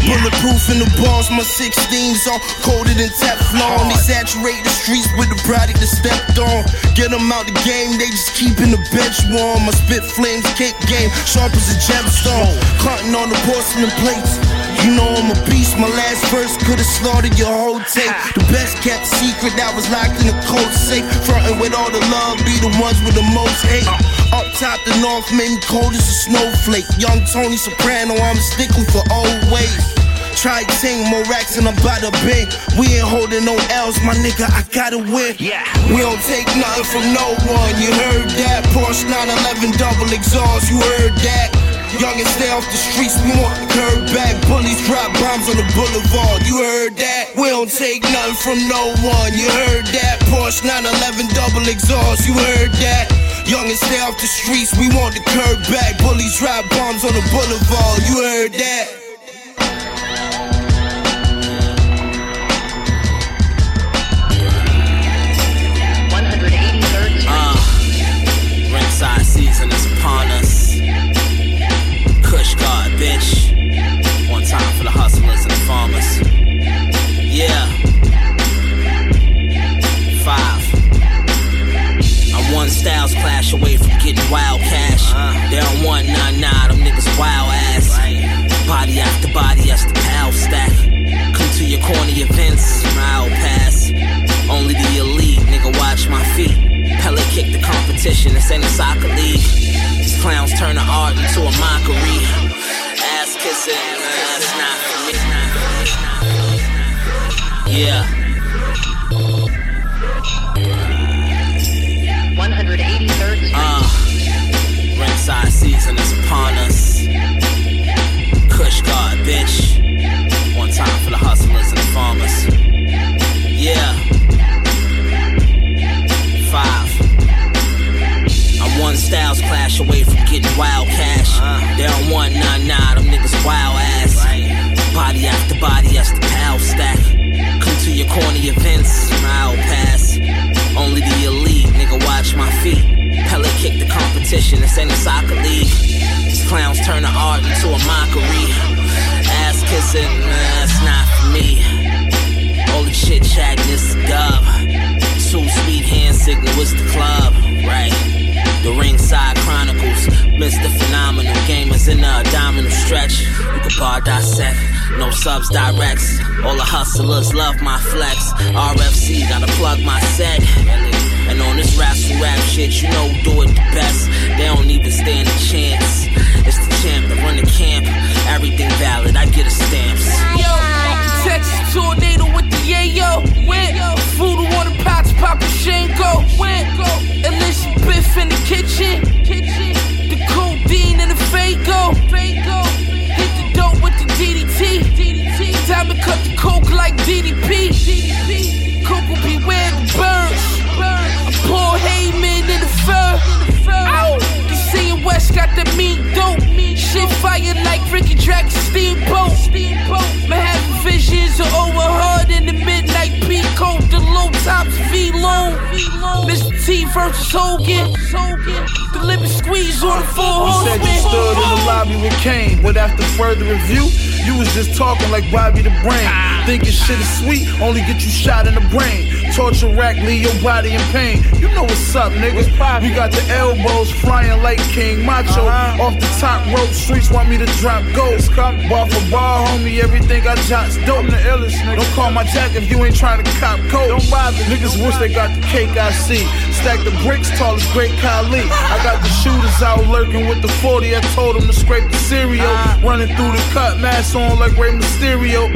Bulletproof in the balls, my 16s on. Coated in Teflon, they saturate the streets with the product that stepped on. Get them out the game, they just keeping the bench warm. My spit flames, kick game, sharp as a gemstone. Cutting on the porcelain plates. You know I'm a beast, my last verse could've slaughtered your whole tape. The best kept secret that was locked in a cold safe. Frontin' with all the love, be the ones with the most hate. Up top the north, made me cold as a snowflake. Young Tony Soprano, I'm sticking for old ways. Try ting, more racks and I'm by the big. We ain't holding no L's, my nigga, I gotta win. We don't take nothing from no one, you heard that? Porsche 911 double exhaust, you heard that? Youngins stay off the streets, we want the curb back. Bullies drop bombs on the boulevard, you heard that? We don't take nothing from no one, you heard that? Porsche 911 double exhaust, you heard that? Youngins stay off the streets, we want the curb back. Bullies drop bombs on the boulevard, you heard that? Ringside season is upon us. Kush God, bitch. One time for the hustlers and the farmers. Yeah. 5. I'm one styles clash away from getting wild cash. They're on 199, them niggas wild ass. Body after body, that's the pal stack. Come to your corny events, I'll pass. Only the elite, nigga, watch my feet. Pele kick the competition, this ain't a soccer league. These clowns turn the art into a mockery. Ass kissing, that's not for me. Yeah. 183rd Street. Ringside season is upon us. Kush God, bitch. One time for the hustlers and the farmers. Yeah. 5. One styles clash away from getting wild cash. They're on 199, them niggas wild ass. Body after body, that's the pal stack. Come to your corny events, I'll pass. Only the elite, nigga, watch my feet. Pele kick the competition, this ain't a soccer league. These clowns turn the art into a mockery. Ass kissing, that's not for me. Holy shit, Shaq, this is dub. Two sweet hand signal, it's the club, right? The Ringside Chronicles, Mr. Phenomenal, gamers in the abdominal stretch. You can bar dissect, no subs directs. All the hustlers love my flex. RFC, gotta plug my set. And on this rascal rap shit, you know who do it the best. They don't even stand a chance. It's the champ that run the camp. Everything valid, I get a stamps. Yo, off the Texas tornado with the yayo. Win, food on the pots, pop a shingo. Win, unless you biff in the kitchen. The cool dean and the fago. Hit the dope with the DDT. Time to cut the coke like DDP. Coke will be where the birds. I'm Paul Heyman in the fur. They saying West got the mean dope. Shit fire like Ricky Drax Steamboat. Man having visions of Owen Hart in the midnight peacoat. The low tops V-Lone. Mr. T versus Hogan. The lip is squeezed on the full horseman. You said you stood in the lobby with Kane, but after further review, you was just talking like Bobby the Brain. Thinking shit is sweet, only get you shot in the brain. Torture rack, leave your body in pain. You know what's up, niggas. We got the elbows flying like King Macho. Off the top rope, streets want me to drop goals. Bar for bar, homie, everything I jot's dope. I'm the illest, nigga. Don't call my jack if you ain't trying to cop coke. Don't bother. Niggas wish they got the cake I see. Stack the bricks, tall as Great Khali. I got the shooters out lurking with the 40. I told them to scrape the cereal. Running through the cut, mask on like Rey Mysterio.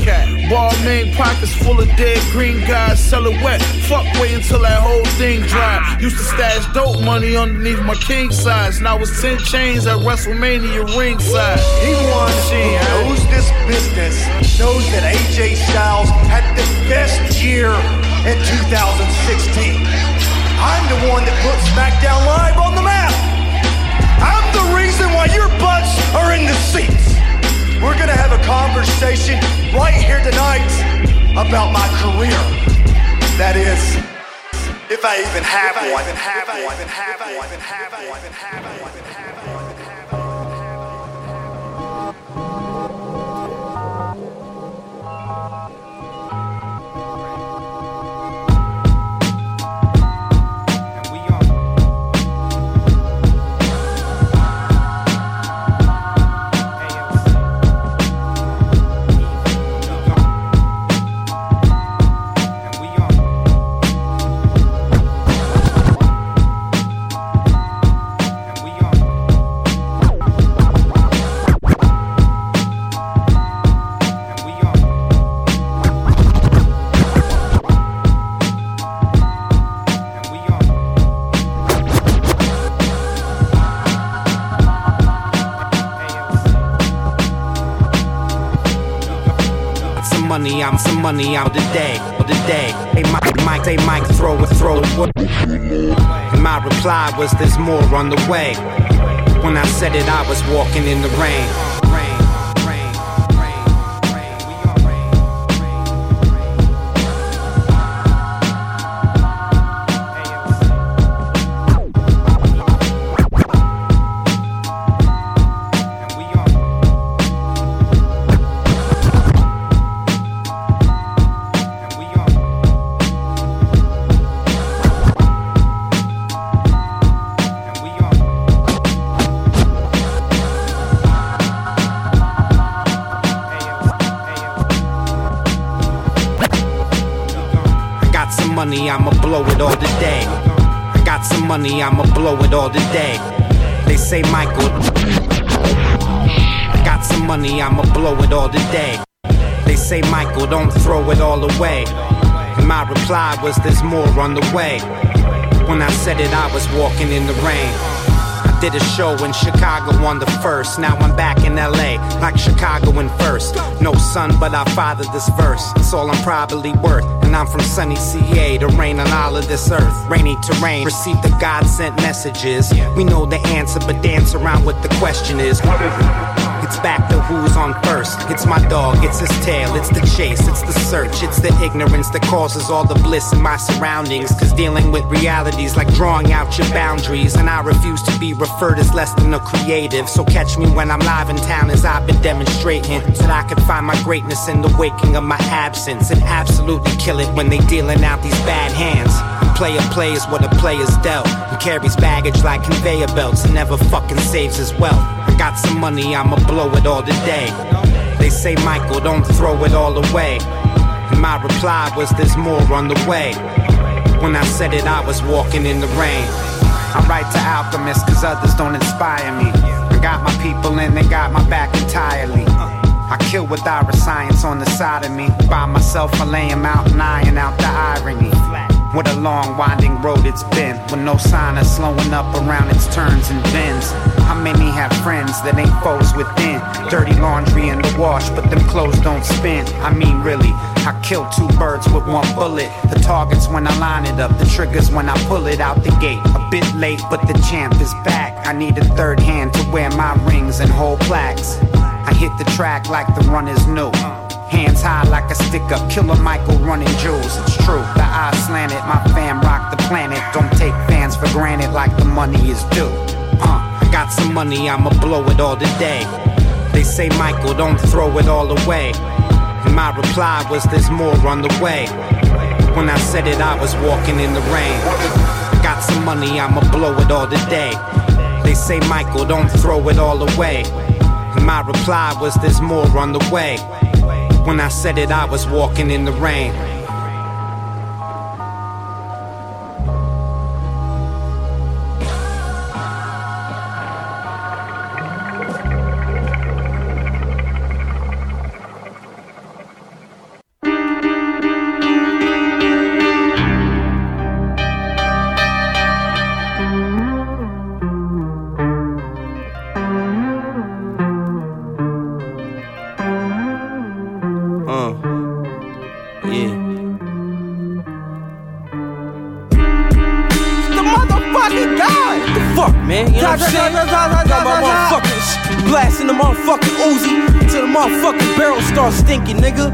Ball main pockets full of dead green guys. Sell it wet. Fuck, wait until that whole thing dry. Used to stash dope money underneath my king size. Now it's 10 chains at WrestleMania ringside. He wants she knows this business. Knows that AJ Styles had the best year in 2016. I'm the one that put SmackDown Live on the map. I'm the reason why your butts are in the seats. We're gonna have a conversation right here tonight about my career. That is, if I even have one. I'm some money out today, or today. Hey, Mike, throw it away. And my reply was, there's more on the way. When I said it, I was walking in the rain. I'ma blow it all today. I got some money, I'ma blow it all today. They say Michael. I got some money, I'ma blow it all today. They say Michael, don't throw it all away. And my reply was, there's more on the way. When I said it, I was walking in the rain. I did a show in Chicago on the 1st. Now I'm back in LA, like Chicago in first. No son, but I fathered this verse. It's all I'm probably worth. I'm from sunny CA to rain on all of this earth. Rainy terrain, receive the God sent messages. We know the answer, but dance around what the question is. What is it? It's back to who's on first. It's my dog, it's his tail, it's the chase, it's the search, it's the ignorance that causes all the bliss in my surroundings. Cause dealing with realities like drawing out your boundaries. And I refuse to be referred as less than a creative. So catch me when I'm live in town as I've been demonstrating. So that I can find my greatness in the waking of my absence. And absolutely kill it when they dealing out these bad hands. A player plays what a player's dealt. And carries baggage like conveyor belts and never fucking saves his wealth. I got some money, I'ma blow it all today. They say, Michael, don't throw it all away. And my reply was, there's more on the way. When I said it, I was walking in the rain. I write to Alchemist cause others don't inspire me. I got my people and they got my back entirely. I kill with ira science on the side of me. By myself, I lay them out and iron out the irony. What a long winding road it's been, with no sign of slowing up around its turns and bends. How many have friends that ain't foes within? Dirty laundry in the wash, but them clothes don't spin. I mean really, I kill two birds with one bullet. The target's when I line it up, the trigger's when I pull it out the gate. A bit late, but the champ is back. I need a third hand to wear my rings and hold plaques. I hit the track like the runners knew. Hands high like a sticker, Killer Michael running jewels, it's true. The eyes slanted, my fam rock the planet. Don't take fans for granted like the money is due. I got some money, I'ma blow it all today. They say, Michael, don't throw it all away. And my reply was, there's more on the way. When I said it, I was walking in the rain. Got some money, I'ma blow it all today. They say, Michael, don't throw it all away. And my reply was, there's more on the way. When I said it, I was walking in the rain. Stinking nigga,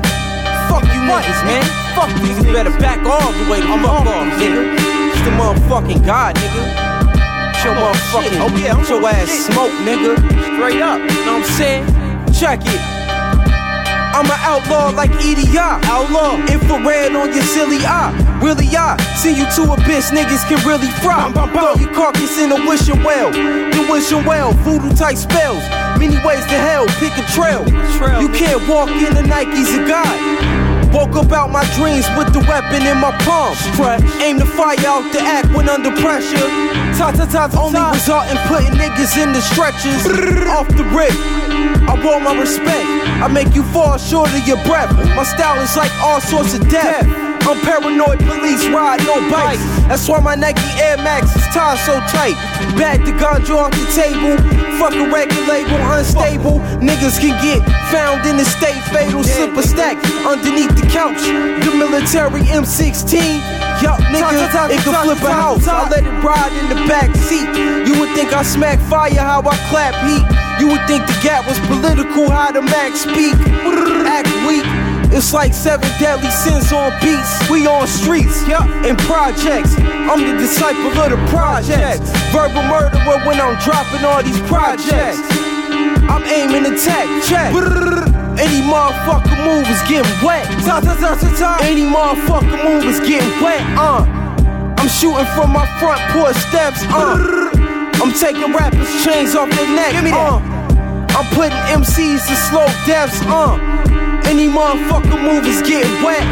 fuck you niggas, man. Fuck these niggas. Better back all the way to fuck off, nigga. It's the motherfucking God, nigga. It's your motherfucking, oh yeah, it's your ass shit. Smoke, nigga. Straight up, you know what I'm saying? Check it. I'm an outlaw like EDI. Outlaw, infrared on your silly eye. Really, I see you to a bitch, niggas can really fry. Throw your carcass in a wishing well. You wishing well, voodoo type spells. Many ways to hell, pick a trail. You can't walk in the Nikes of God. Woke up out my dreams with the weapon in my palm. Aim the fire out the act when under pressure. Only result in putting niggas in the stretches. Off the rip, I want my respect. I make you fall short of your breath. My style is like all sorts of death. I'm paranoid, police ride, no bikes. That's why my Nike Air Max is tied so tight. Bag the ganja off the table. Fuck a record label, unstable. Niggas can get found in the state fatal. Slip a stack underneath the couch. The military M16. Yup, nigga, it can flip a house. I let it ride in the back seat. You would think I smack fire, how I clap heat. You would think the gap was political, how the max speak. Act weak. It's like seven deadly sins on beats. We on streets, in projects. I'm the disciple of the projects. Verbal murderer when I'm dropping all these projects. I'm aiming attack, check. Any motherfucker move is getting wet. Any motherfucker move is getting wet, I'm shooting from my front porch steps, I'm taking rappers' chains off their neck, I'm putting MCs to slow deaths, Any motherfucker move is getting wet,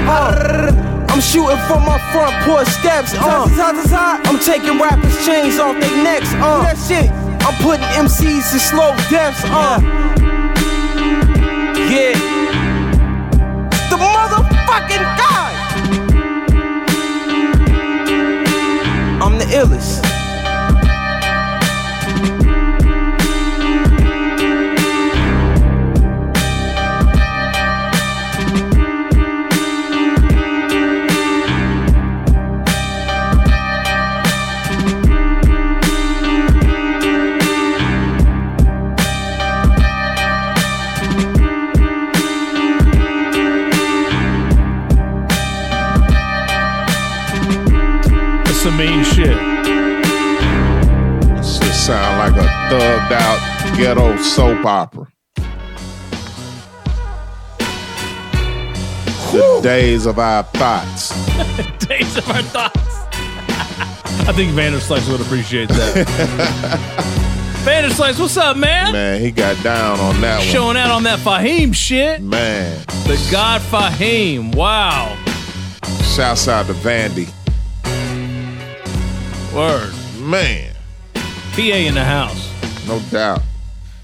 I'm shooting from my front porch steps, I'm taking rappers' chains off their necks, that shit. I'm putting MCs to slow deaths, Yeah. The motherfucking guy. I'm the illest. Mean shit. This shit sound like a thugged out ghetto soap opera. The days of our thoughts. Days of our thoughts. I think Vanderslice would appreciate that. Vanderslice, what's up, man? Man, he got down on that one. Showing out on that Fahim shit. Man. The God Fahim. Wow. Shouts out to Vandy. Word. Man. PA in the house. No doubt.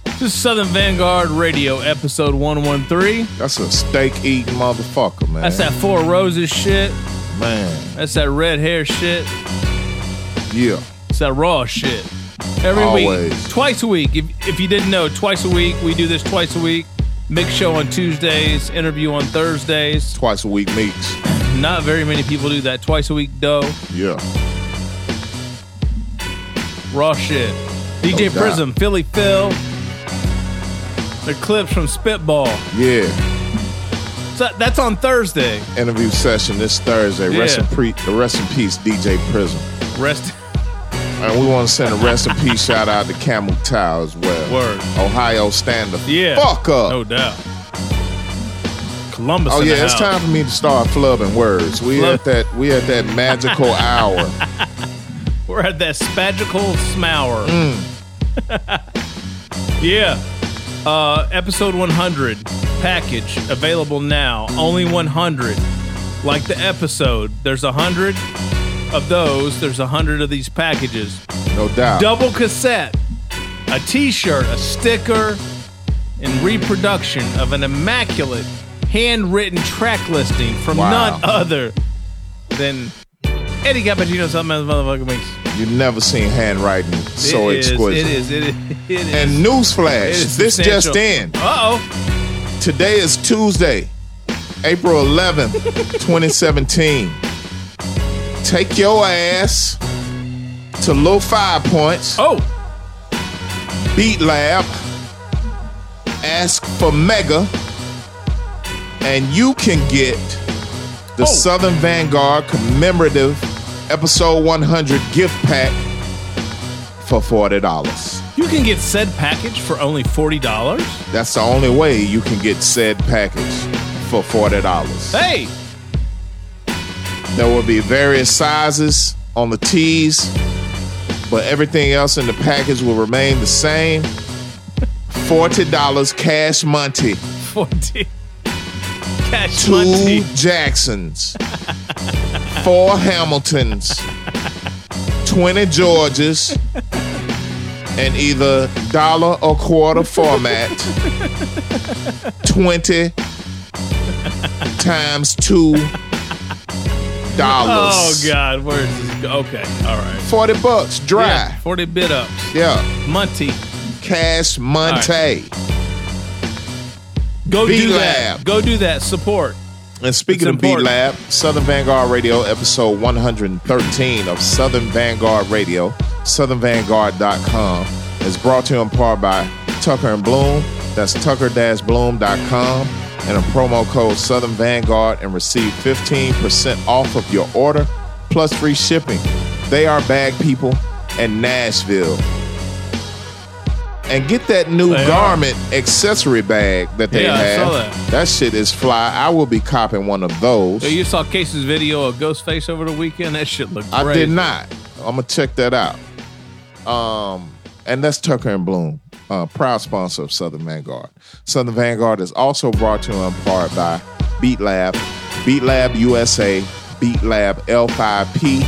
This is Southern Vanguard Radio, episode 113. That's a steak-eating motherfucker, man. That's that Four Roses shit. Man. That's that red hair shit. Yeah. It's that raw shit. Every week. Twice a week. If you didn't know, twice a week. We do this twice a week. Mix show on Tuesdays. Interview on Thursdays. Twice a week mix. Not very many people do that. Twice a week, though. Yeah. Raw shit. DJ Prism, Philly Phil. The clips from Spitball. Yeah. So that's on Thursday. Interview session this Thursday. Yeah. Rest in peace, DJ Prism. And we want to send a rest in peace shout out to Camu as well. Word. Ohio, stand the fuck up. No doubt. Columbus. Oh yeah, it's time for me to start flubbing words. We at that magical hour. We're at that spagical smower. Yeah. Episode 100 package available now. Only 100. Like the episode, there's 100 of those. There's 100 of these packages. No doubt. Double cassette, a T-shirt, a sticker, and reproduction of an immaculate handwritten track listing from none other than Eddie Cappuccino's motherfucker mix. You've never seen handwriting so exquisite. It is. And newsflash, this just in. Uh-oh. Today is Tuesday, April 11th, 2017. Take your ass to Low 5 Points. Oh. Beat Lab. Ask for Mega. And you can get the Southern Vanguard commemorative episode 100 gift pack for $40. You can get said package for only $40? That's the only way you can get said package for $40. Hey! There will be various sizes on the tees, but everything else in the package will remain the same. $40 cash money. 40. Cash money. 2 Jacksons, 4 Hamiltons, 20 Georges, in either dollar or quarter format, 20 times $2. Oh God, where's this? Okay, all right. $40, dry. Yeah, 40 bid ups. Yeah, Monty, cash Monte. Right. Go Beat do Lab. That. Go do that. Support. And speaking of Beat Lab, Southern Vanguard Radio, episode 113 of Southern Vanguard Radio, southernvanguard.com, is brought to you in part by Tucker and Bloom. That's tucker-bloom.com. And a promo code Southern Vanguard and receive 15% off of your order plus free shipping. They are bag people in Nashville. And get that new garment accessory bag that they have. I saw that. That shit is fly. I will be copping one of those. So you saw Casey's video of Ghostface over the weekend? That shit looked great. I did not. I'm going to check that out. And that's Tucker and Bloom, proud sponsor of Southern Vanguard. Southern Vanguard is also brought to you in part by Beat Lab, Beat Lab USA, Beat Lab L5P,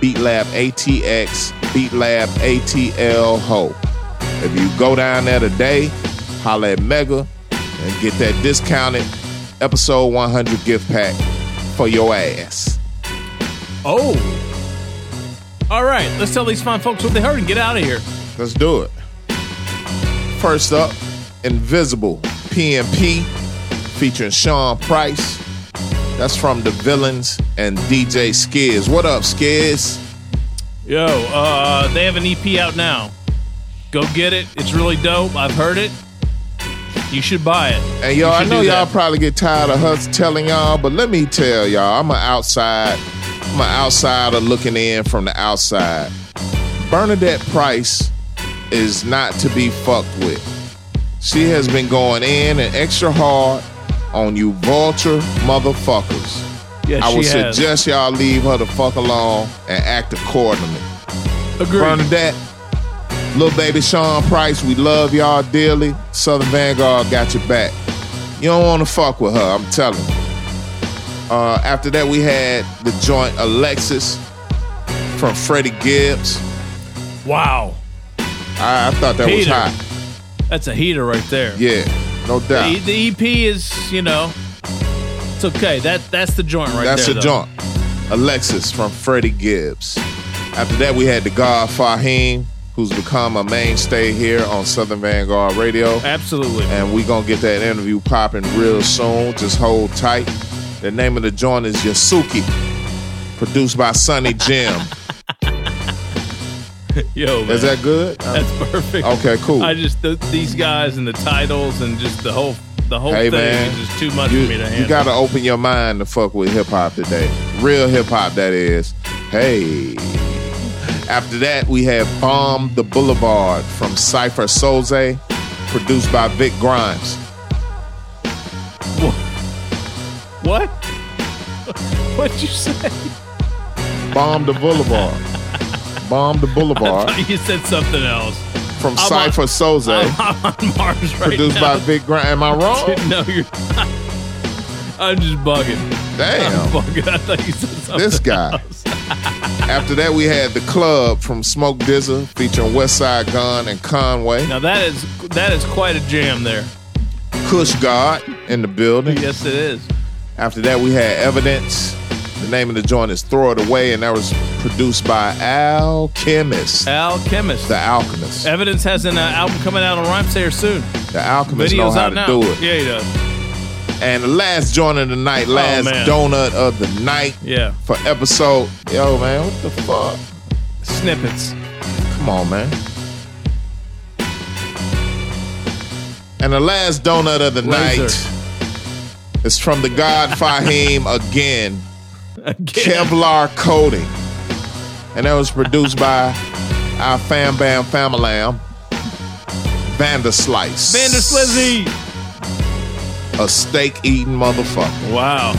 Beat Lab ATX, Beat Lab ATL Ho. If you go down there today, holla at Mega and get that discounted episode 100 gift pack for your ass. Oh. All right. Let's tell these fine folks what they heard and get out of here. Let's do it. First up, Invisible PMP featuring Sean Price. That's from The Villains and DJ Skiz. What up, Skiz? Yo, they have an EP out now. Go get it. It's really dope. I've heard it. You should buy it. And y'all, I know y'all probably get tired of us telling y'all, but let me tell y'all, I'm an outsider looking in from the outside. Bernadette Price is not to be fucked with. She has been going in and extra hard on you vulture motherfuckers. Yeah, I would suggest y'all leave her the fuck alone and act accordingly. Agreed. Bernadette, little baby Sean Price, we love y'all dearly. Southern Vanguard got your back. You don't want to fuck with her, I'm telling you. After that, we had the joint Alexis from Freddie Gibbs. Wow. I thought that was hot. That's a heater right there. Yeah, no doubt. The EP is, it's okay. That's the joint right there. That's the joint. Alexis from Freddie Gibbs. After that, we had the God Fahim, who's become a mainstay here on Southern Vanguard Radio. Absolutely. And we're going to get that interview popping real soon. Just hold tight. The name of the joint is Yasuki, produced by Sonny Jim. Yo, man. Is that good? That's perfect. Okay, cool. I just, these guys and the titles and just the whole the whole thing is just too much for me to handle. You got to open your mind to fuck with hip-hop today. Real hip-hop, that is. Hey. After that, we have Bomb the Boulevard from Keyser Söze, produced by Vic Grimes. What? What'd you say? Bomb the Boulevard. Bomb the Boulevard. I thought you said something else. From Keyser Söze. I'm on Mars right produced now. By Vic Grimes. Am I wrong? No, you're not. I'm just bugging. Damn. I'm bugging. I thought you said something This guy. Else. After that, we had The Club from Smoke Dizza featuring Westside Gunn and Conway. Now, that is quite a jam there. Kush God in the building. Yes, it is. After that, we had Evidence. The name of the joint is Throw It Away, and that was produced by Alchemist. Alchemist. The Alchemist. Evidence has an album coming out on Rhymesayer soon. The Alchemist knows how to do it. Yeah, he does. And the last joint of the night, last donut of the night for episode. Yo, man, what the fuck? Snippets. Come on, man. And the last donut of the night. It's from the God Fahim again. Kevlar Coating. And that was produced by our fam bam famalam, Vanderslice. Vanderslizzy! A steak-eating motherfucker. Wow.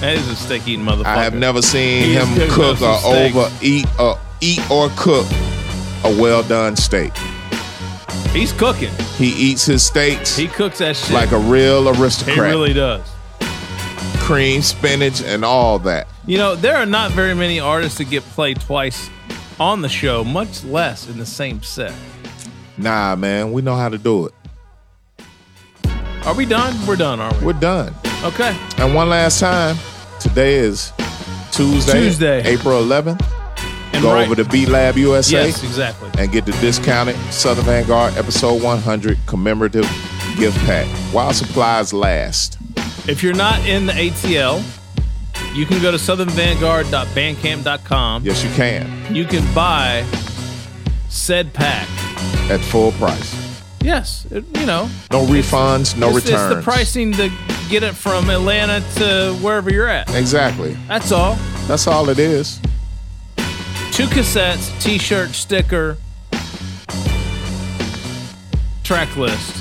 That is a steak-eating motherfucker. I have never seen him cook or overcook a well-done steak. He's cooking. He eats his steaks. He cooks that shit. Like a real aristocrat. He really does. Cream, spinach, and all that. You know, there are not very many artists that get played twice on the show, much less in the same set. Nah, man, we know how to do it. Are we done? We're done, aren't we? We're done. Okay. And one last time, today is Tuesday. April 11th. And go over to Beat Lab USA. Yes, exactly. And get the discounted Southern Vanguard Episode 100 commemorative gift pack while supplies last. If you're not in the ATL, you can go to southernvanguard.bandcamp.com. Yes, you can. You can buy said pack at full price. Yes, no refunds, no returns. It's the pricing to get it from Atlanta to wherever you're at. Exactly. That's all. That's all it is. 2 cassettes, t-shirt, sticker, track list.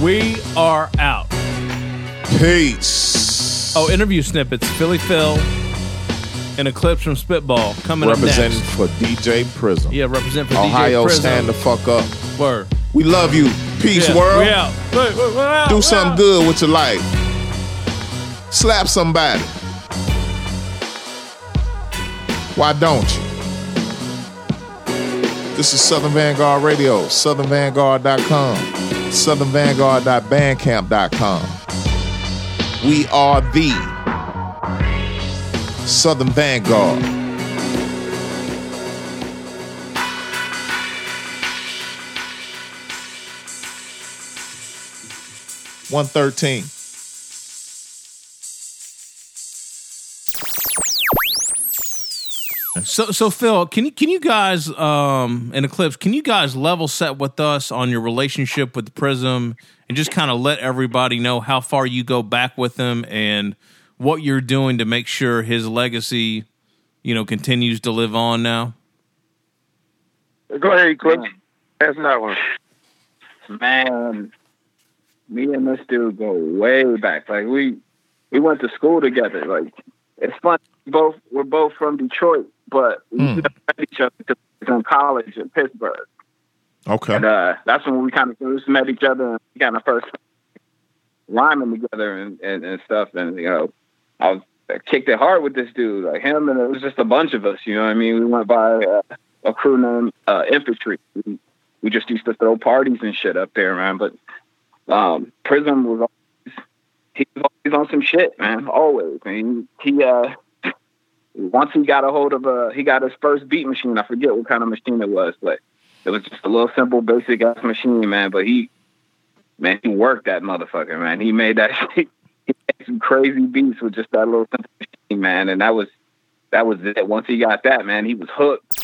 We are out. Peace. Oh, interview snippets. Philly Phil and a clip from Spitball coming up next. Representing for DJ Prism. Yeah, representing for Ohio, DJ Prism. Ohio, stand the fuck up. Word. We love you. Peace, world. We out. We're out. Do something good with your life. Slap somebody. Why don't you? This is Southern Vanguard Radio, southernvanguard.com, southernvanguard.bandcamp.com. We are the Southern Vanguard. .113 So Phil, can you guys in Eclipse, can you guys level set with us on your relationship with Prism and just kind of let everybody know how far you go back with him and what you're doing to make sure his legacy, continues to live on now? Go ahead, Eclipse. That's not one. Man, me and this dude go way back. Like we went to school together. Like it's fun. We're both from Detroit, but we never met each other until we was in college in Pittsburgh. Okay. And that's when we kind of first met each other and we kind of first rhyming together and stuff. And, I kicked it hard with this dude, like him, and it was just a bunch of us, you know what I mean? We went by a crew named Infantry. We just used to throw parties and shit up there, man. But Prism was always, he was always on some shit, man, always. I mean, once he got a hold of he got his first beat machine. I forget what kind of machine it was, but it was just a little simple, basic ass machine, man. But he worked that motherfucker, man. He made that shit. He made some crazy beats with just that little simple machine, man. And that was it. Once he got that, man, he was hooked.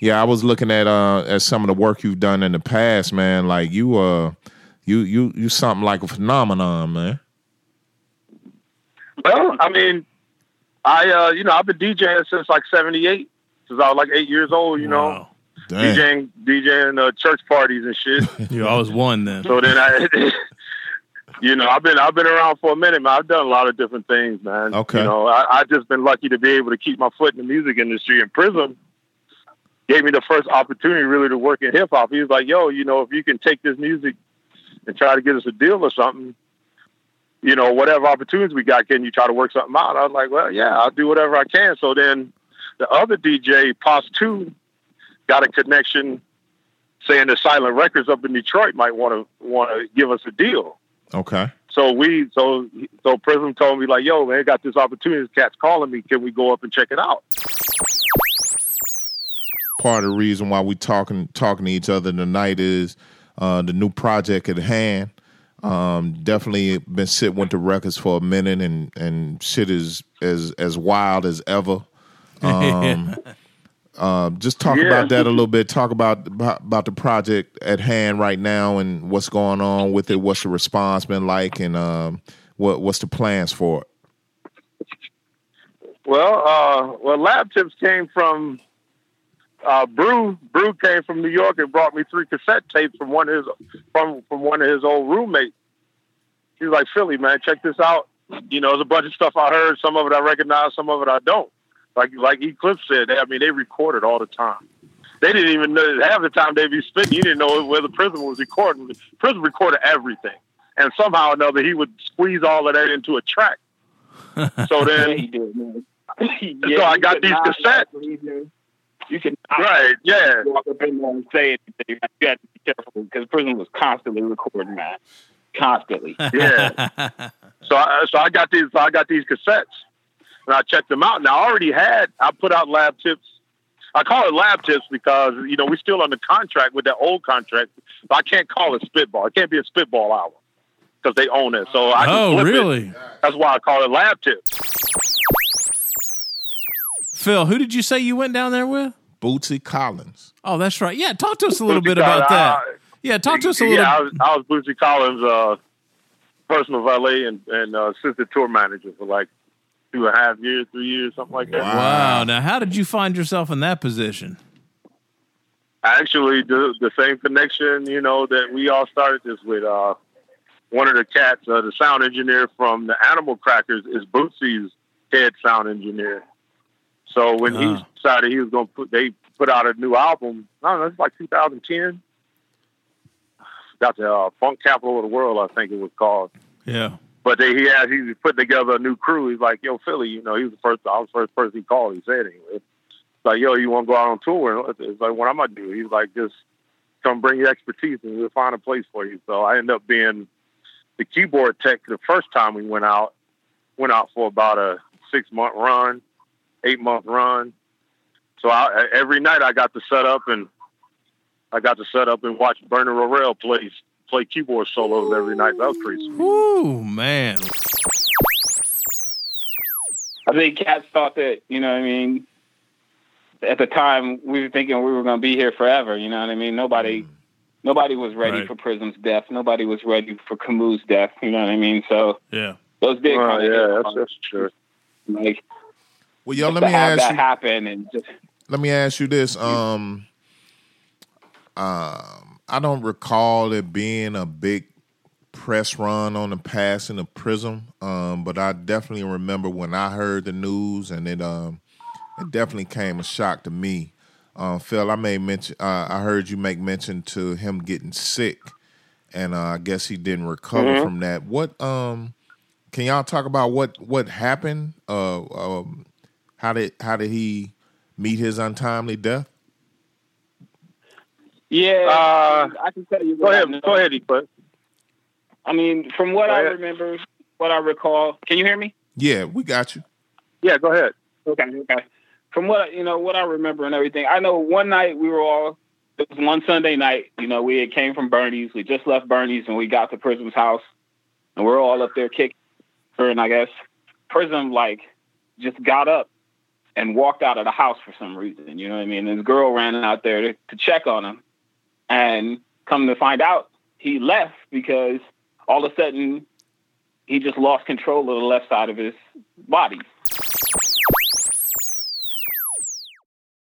Yeah, I was looking at some of the work you've done in the past, man. Like you something like a phenomenon, man. Well, I mean, I've been DJing since like '78, since I was like 8 years old. You wow. know, Dang. DJing church parties and shit. You always won then. So then I, I've been around for a minute, man. I've done a lot of different things, man. Okay. You know, I've just been lucky to be able to keep my foot in the music industry. And Prism gave me the first opportunity really to work in hip hop. He was like, yo, you know, if you can take this music and try to get us a deal or something, you know, whatever opportunities we got, can you try to work something out? I was like, well, yeah, I'll do whatever I can. So then the other DJ, Pos 2, got a connection saying that Silent Records up in Detroit might want to give us a deal. Okay. So so Prism told me like, yo, man, I got this opportunity. This cat's calling me. Can we go up and check it out? Part of the reason why we talking to each other tonight is the new project at hand. Definitely been sitting with the records for a minute, and shit is as wild as ever. Just talk about that a little bit. Talk about the project at hand right now and what's going on with it. What's the response been like, and what's the plans for it? Well, Lab Tips came from. Brew came from New York and brought me 3 cassette tapes from one of his old roommates. He was like, Philly, man, check this out. You know, there's a bunch of stuff I heard. Some of it I recognize, some of it I don't. Like Eclipse said, they recorded all the time. They didn't even know half the time they'd be spitting. You didn't know where the Prism was recording. The Prism recorded everything, and somehow or another he would squeeze all of that into a track. So then, he did, man. So I got these cassettes. You can right, yeah. Walk up in there and say it. You have to be careful because Prism was constantly recording, man. Constantly, yeah. So I got these cassettes, and I checked them out. And I put out Lab Tips. I call it Lab Tips because we're still under contract with that old contract. So I can't call it Spitball. It can't be a Spitball hour because they own it. So I can flip really? It. That's why I call it Lab Tips. Phil, who did you say you went down there with? Bootsy Collins. Oh, that's right. Yeah, talk to us a little bit about that. I was Bootsy Collins' personal valet and assistant tour manager for like 2.5 years, 3 years, something like that. Wow. Now, how did you find yourself in that position? Actually, the same connection, that we all started this with. One of the cats, the sound engineer from the Animal Crackers, is Bootsy's head sound engineer. So when he decided he was going to put out a new album, I don't know, it's like 2010. Got the Funk Capital of the World, I think it was called. Yeah. But he put together a new crew. He's like, yo, Philly, he was I was the first person he called. He said anyway. It's like, yo, you want to go out on tour? It's like, what am I going to do? He's like, just come bring your expertise and we'll find a place for you. So I ended up being the keyboard tech the first time we went out for about a 6-month run. 8-month run. So every night I got to set up and watch Bernard Orrell play keyboard solos every night. That was pretty sweet. Ooh, man. I think cats thought that, at the time we were thinking we were going to be here forever. You know what I mean? Nobody was ready for Prism's death. Nobody was ready for Camu's death. You know what I mean? So yeah, those big. Oh, yeah, that's true. Like, well, yo, let me ask you this. I don't recall it being a big press run on the passing of Prism, but I definitely remember when I heard the news, and it definitely came a shock to me. Phil, I heard you make mention to him getting sick, and I guess he didn't recover from that. What? Can y'all talk about what happened? How did he meet his untimely death? Yeah, I can tell you. Go ahead, Eclipse. I mean, from what I remember, what I recall. Can you hear me? Yeah, we got you. Yeah, go ahead. Okay. From what I remember and everything, I know one night it was one Sunday night. We had came from Bernie's. We just left Bernie's and we got to Prism's house, and we're all up there kicking, and I guess Prism just got up and walked out of the house for some reason. You know what I mean? And his girl ran out there to check on him, and come to find out, he left because all of a sudden he just lost control of the left side of his body.